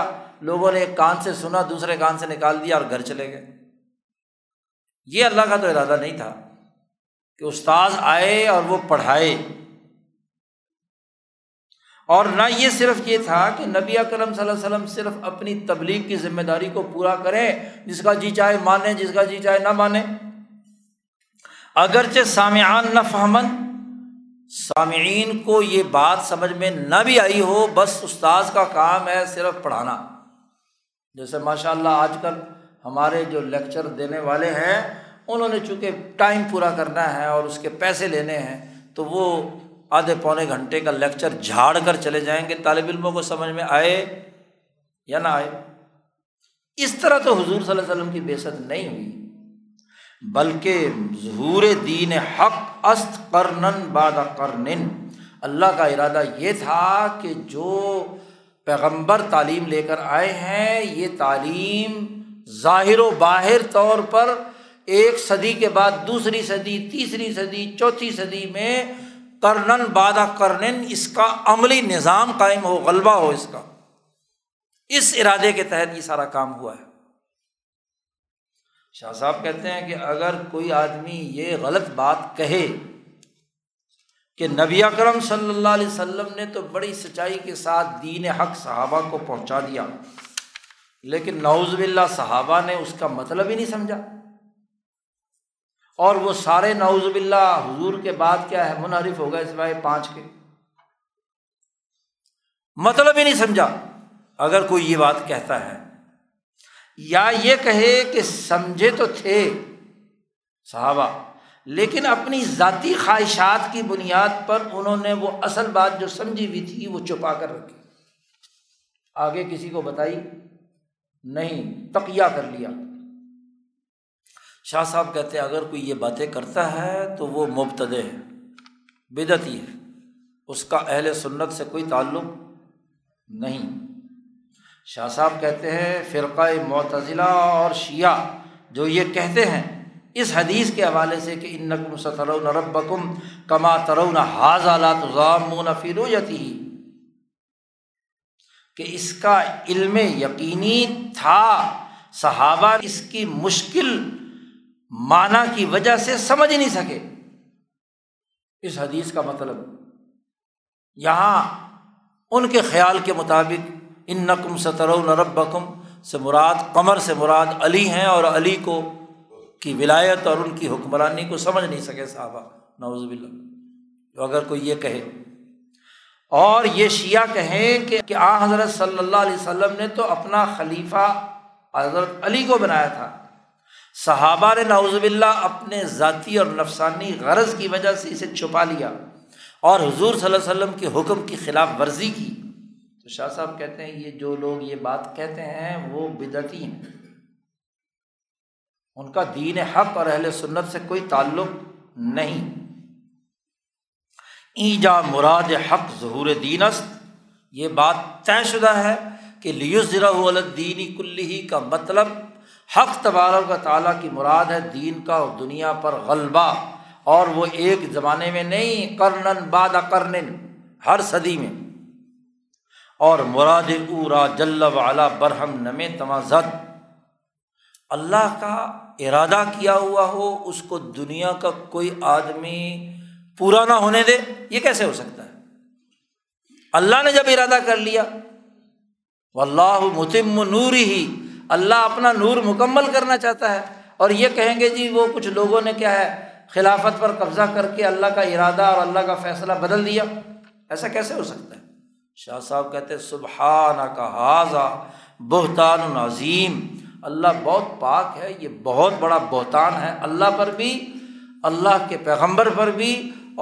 لوگوں نے ایک کان سے سنا دوسرے کان سے نکال دیا اور گھر چلے گئے۔ یہ اللہ کا تو ارادہ نہیں تھا کہ استاذ آئے اور وہ پڑھائے، اور نہ یہ صرف یہ تھا کہ نبی اکرم صلی اللہ علیہ وسلم صرف اپنی تبلیغ کی ذمہ داری کو پورا کریں، جس کا جی چاہے مانے جس کا جی چاہے نہ مانے، اگرچہ سامعان نہ فہمن، سامعین کو یہ بات سمجھ میں نہ بھی آئی ہو، بس استاذ کا کام ہے صرف پڑھانا۔ جیسے ماشاءاللہ آج کل ہمارے جو لیکچر دینے والے ہیں انہوں نے چونکہ ٹائم پورا کرنا ہے اور اس کے پیسے لینے ہیں، تو وہ آدھے پونے گھنٹے کا لیکچر جھاڑ کر چلے جائیں گے، طالب علموں کو سمجھ میں آئے یا نہ آئے۔ اس طرح تو حضور صلی اللہ علیہ وسلم کی بعثت نہیں ہوئی، بلکہ ظہور دین حق است قرنن بعد قرنن، اللہ کا ارادہ یہ تھا کہ جو پیغمبر تعلیم لے کر آئے ہیں یہ تعلیم ظاہر و باہر طور پر ایک صدی کے بعد دوسری صدی، تیسری صدی، چوتھی صدی میں قرنن بعد قرنن اس کا عملی نظام قائم ہو، غلبہ ہو اس کا۔ اس ارادے کے تحت یہ سارا کام ہوا ہے۔ شاہ صاحب کہتے ہیں کہ اگر کوئی آدمی یہ غلط بات کہے کہ نبی اکرم صلی اللہ علیہ وسلم نے تو بڑی سچائی کے ساتھ دین حق صحابہ کو پہنچا دیا، لیکن نعوذ باللہ صحابہ نے اس کا مطلب ہی نہیں سمجھا، اور وہ سارے نعوذ باللہ حضور کے بعد کیا ہے منحرف ہو گئے سوائے 5 کے، مطلب ہی نہیں سمجھا، اگر کوئی یہ بات کہتا ہے، یا یہ کہے کہ سمجھے تو تھے صحابہ لیکن اپنی ذاتی خواہشات کی بنیاد پر انہوں نے وہ اصل بات جو سمجھی ہوئی تھی وہ چھپا کر رکھی، آگے کسی کو بتائی نہیں، تقیہ کر لیا۔ شاہ صاحب کہتے ہیں اگر کوئی یہ باتیں کرتا ہے تو وہ مبتدع ہے، بدعتی ہے، اس کا اہل سنت سے کوئی تعلق نہیں۔ شاہ صاحب کہتے ہیں فرقہ معتزلہ اور شیعہ جو یہ کہتے ہیں اس حدیث کے حوالے سے کہ انکم سترون ربکم کما ترون ھذا لا تضامون فی رؤیتہ، کہ اس کا علم یقینی تھا، صحابہ اس کی مشکل معنی کی وجہ سے سمجھ ہی نہیں سکے اس حدیث کا مطلب۔ یہاں ان کے خیال کے مطابق انکم سترون ربکم سے مراد قمر سے مراد علی ہیں، اور علی کو کی ولایت اور ان کی حکمرانی کو سمجھ نہیں سکے صحابہ، نعوذ باللہ. تو اگر کوئی یہ کہے، اور یہ شیعہ کہیں کہ آ حضرت صلی اللہ علیہ وسلم نے تو اپنا خلیفہ حضرت علی کو بنایا تھا، صحابہ نے نعوذ باللہ اپنے ذاتی اور نفسانی غرض کی وجہ سے اسے چھپا لیا اور حضور صلی اللہ علیہ وسلم کے حکم کی خلاف ورزی کی. تو شاہ صاحب کہتے ہیں یہ جو لوگ یہ بات کہتے ہیں وہ بدعتی ہیں، ان کا دین حق اور اہل سنت سے کوئی تعلق نہیں. ایجا مراد حق ظہور دین است، یہ بات طے شدہ ہے کہ لیظہرہ علی الدین کلہ کا مطلب حق تبارک و تعالیٰ کی مراد ہے دین کا اور دنیا پر غلبہ، اور وہ ایک زمانے میں نہیں، قرنن بعد قرنن، ہر صدی میں. اور مراد اورا جل وعلا برہم نم تمازد، اللہ کا ارادہ کیا ہوا ہو اس کو دنیا کا کوئی آدمی پورا نہ ہونے دے، یہ کیسے ہو سکتا ہے؟ اللہ نے جب ارادہ کر لیا، واللہ متم نورہ، اللہ اپنا نور مکمل کرنا چاہتا ہے. اور یہ کہیں گے جی وہ کچھ لوگوں نے کیا ہے خلافت پر قبضہ کر کے اللہ کا ارادہ اور اللہ کا فیصلہ بدل دیا، ایسا کیسے ہو سکتا ہے؟ شاہ صاحب کہتے ہیں سبحانک ھذا بہتان عظیم، اللہ بہت پاک ہے، یہ بہت بڑا بہتان ہے اللہ پر بھی، اللہ کے پیغمبر پر بھی،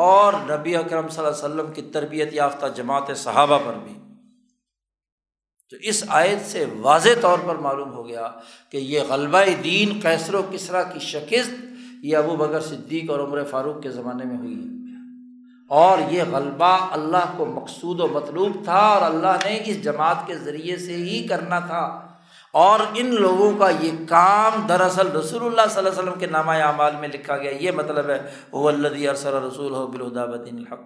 اور نبی اکرم صلی اللہ علیہ وسلم کی تربیت یافتہ جماعت صحابہ پر بھی. تو اس آیت سے واضح طور پر معلوم ہو گیا کہ یہ غلبہ دین قیصر و کسرا کی شکست یہ ابو بکر صدیق اور عمر فاروق کے زمانے میں ہوئی ہے، اور یہ غلبہ اللہ کو مقصود و مطلوب تھا، اور اللہ نے اس جماعت کے ذریعے سے ہی کرنا تھا. اور ان لوگوں کا یہ کام دراصل رسول اللہ صلی اللہ علیہ وسلم کے نامہ اعمال میں لکھا گیا، یہ مطلب ہے هو الذی ارسل رسولہ بالہدی ودین الحق.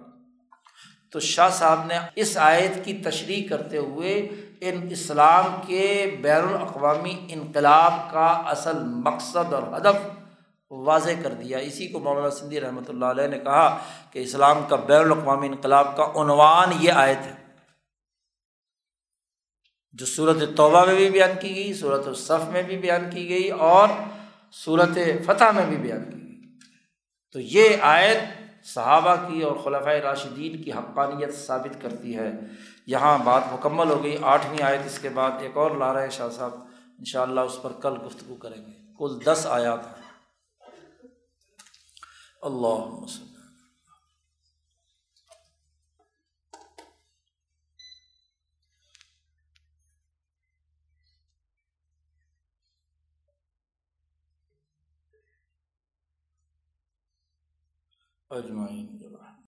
تو شاہ صاحب نے اس آیت کی تشریح کرتے ہوئے ان اسلام کے بین الاقوامی انقلاب کا اصل مقصد اور ہدف واضح کر دیا. اسی کو مولانا سندھی رحمۃ اللہ علیہ نے کہا کہ اسلام کا بین الاقوامی انقلاب کا عنوان یہ آیت ہے، جو سورۃ توبہ میں بھی بیان کی گئی، سورۃ الصف میں بھی بیان کی گئی، اور سورۃ فتح میں بھی بیان کی گئی. تو یہ آیت صحابہ کی اور خلفائے راشدین کی حقانیت ثابت کرتی ہے. یہاں بات مکمل ہو گئی. 8ویں آیت اس کے بعد ایک اور لا رہے شاہ صاحب، انشاءاللہ اس پر کل گفتگو کریں گے. کل 10 آیات ہیں. اللہم صل اجمعین.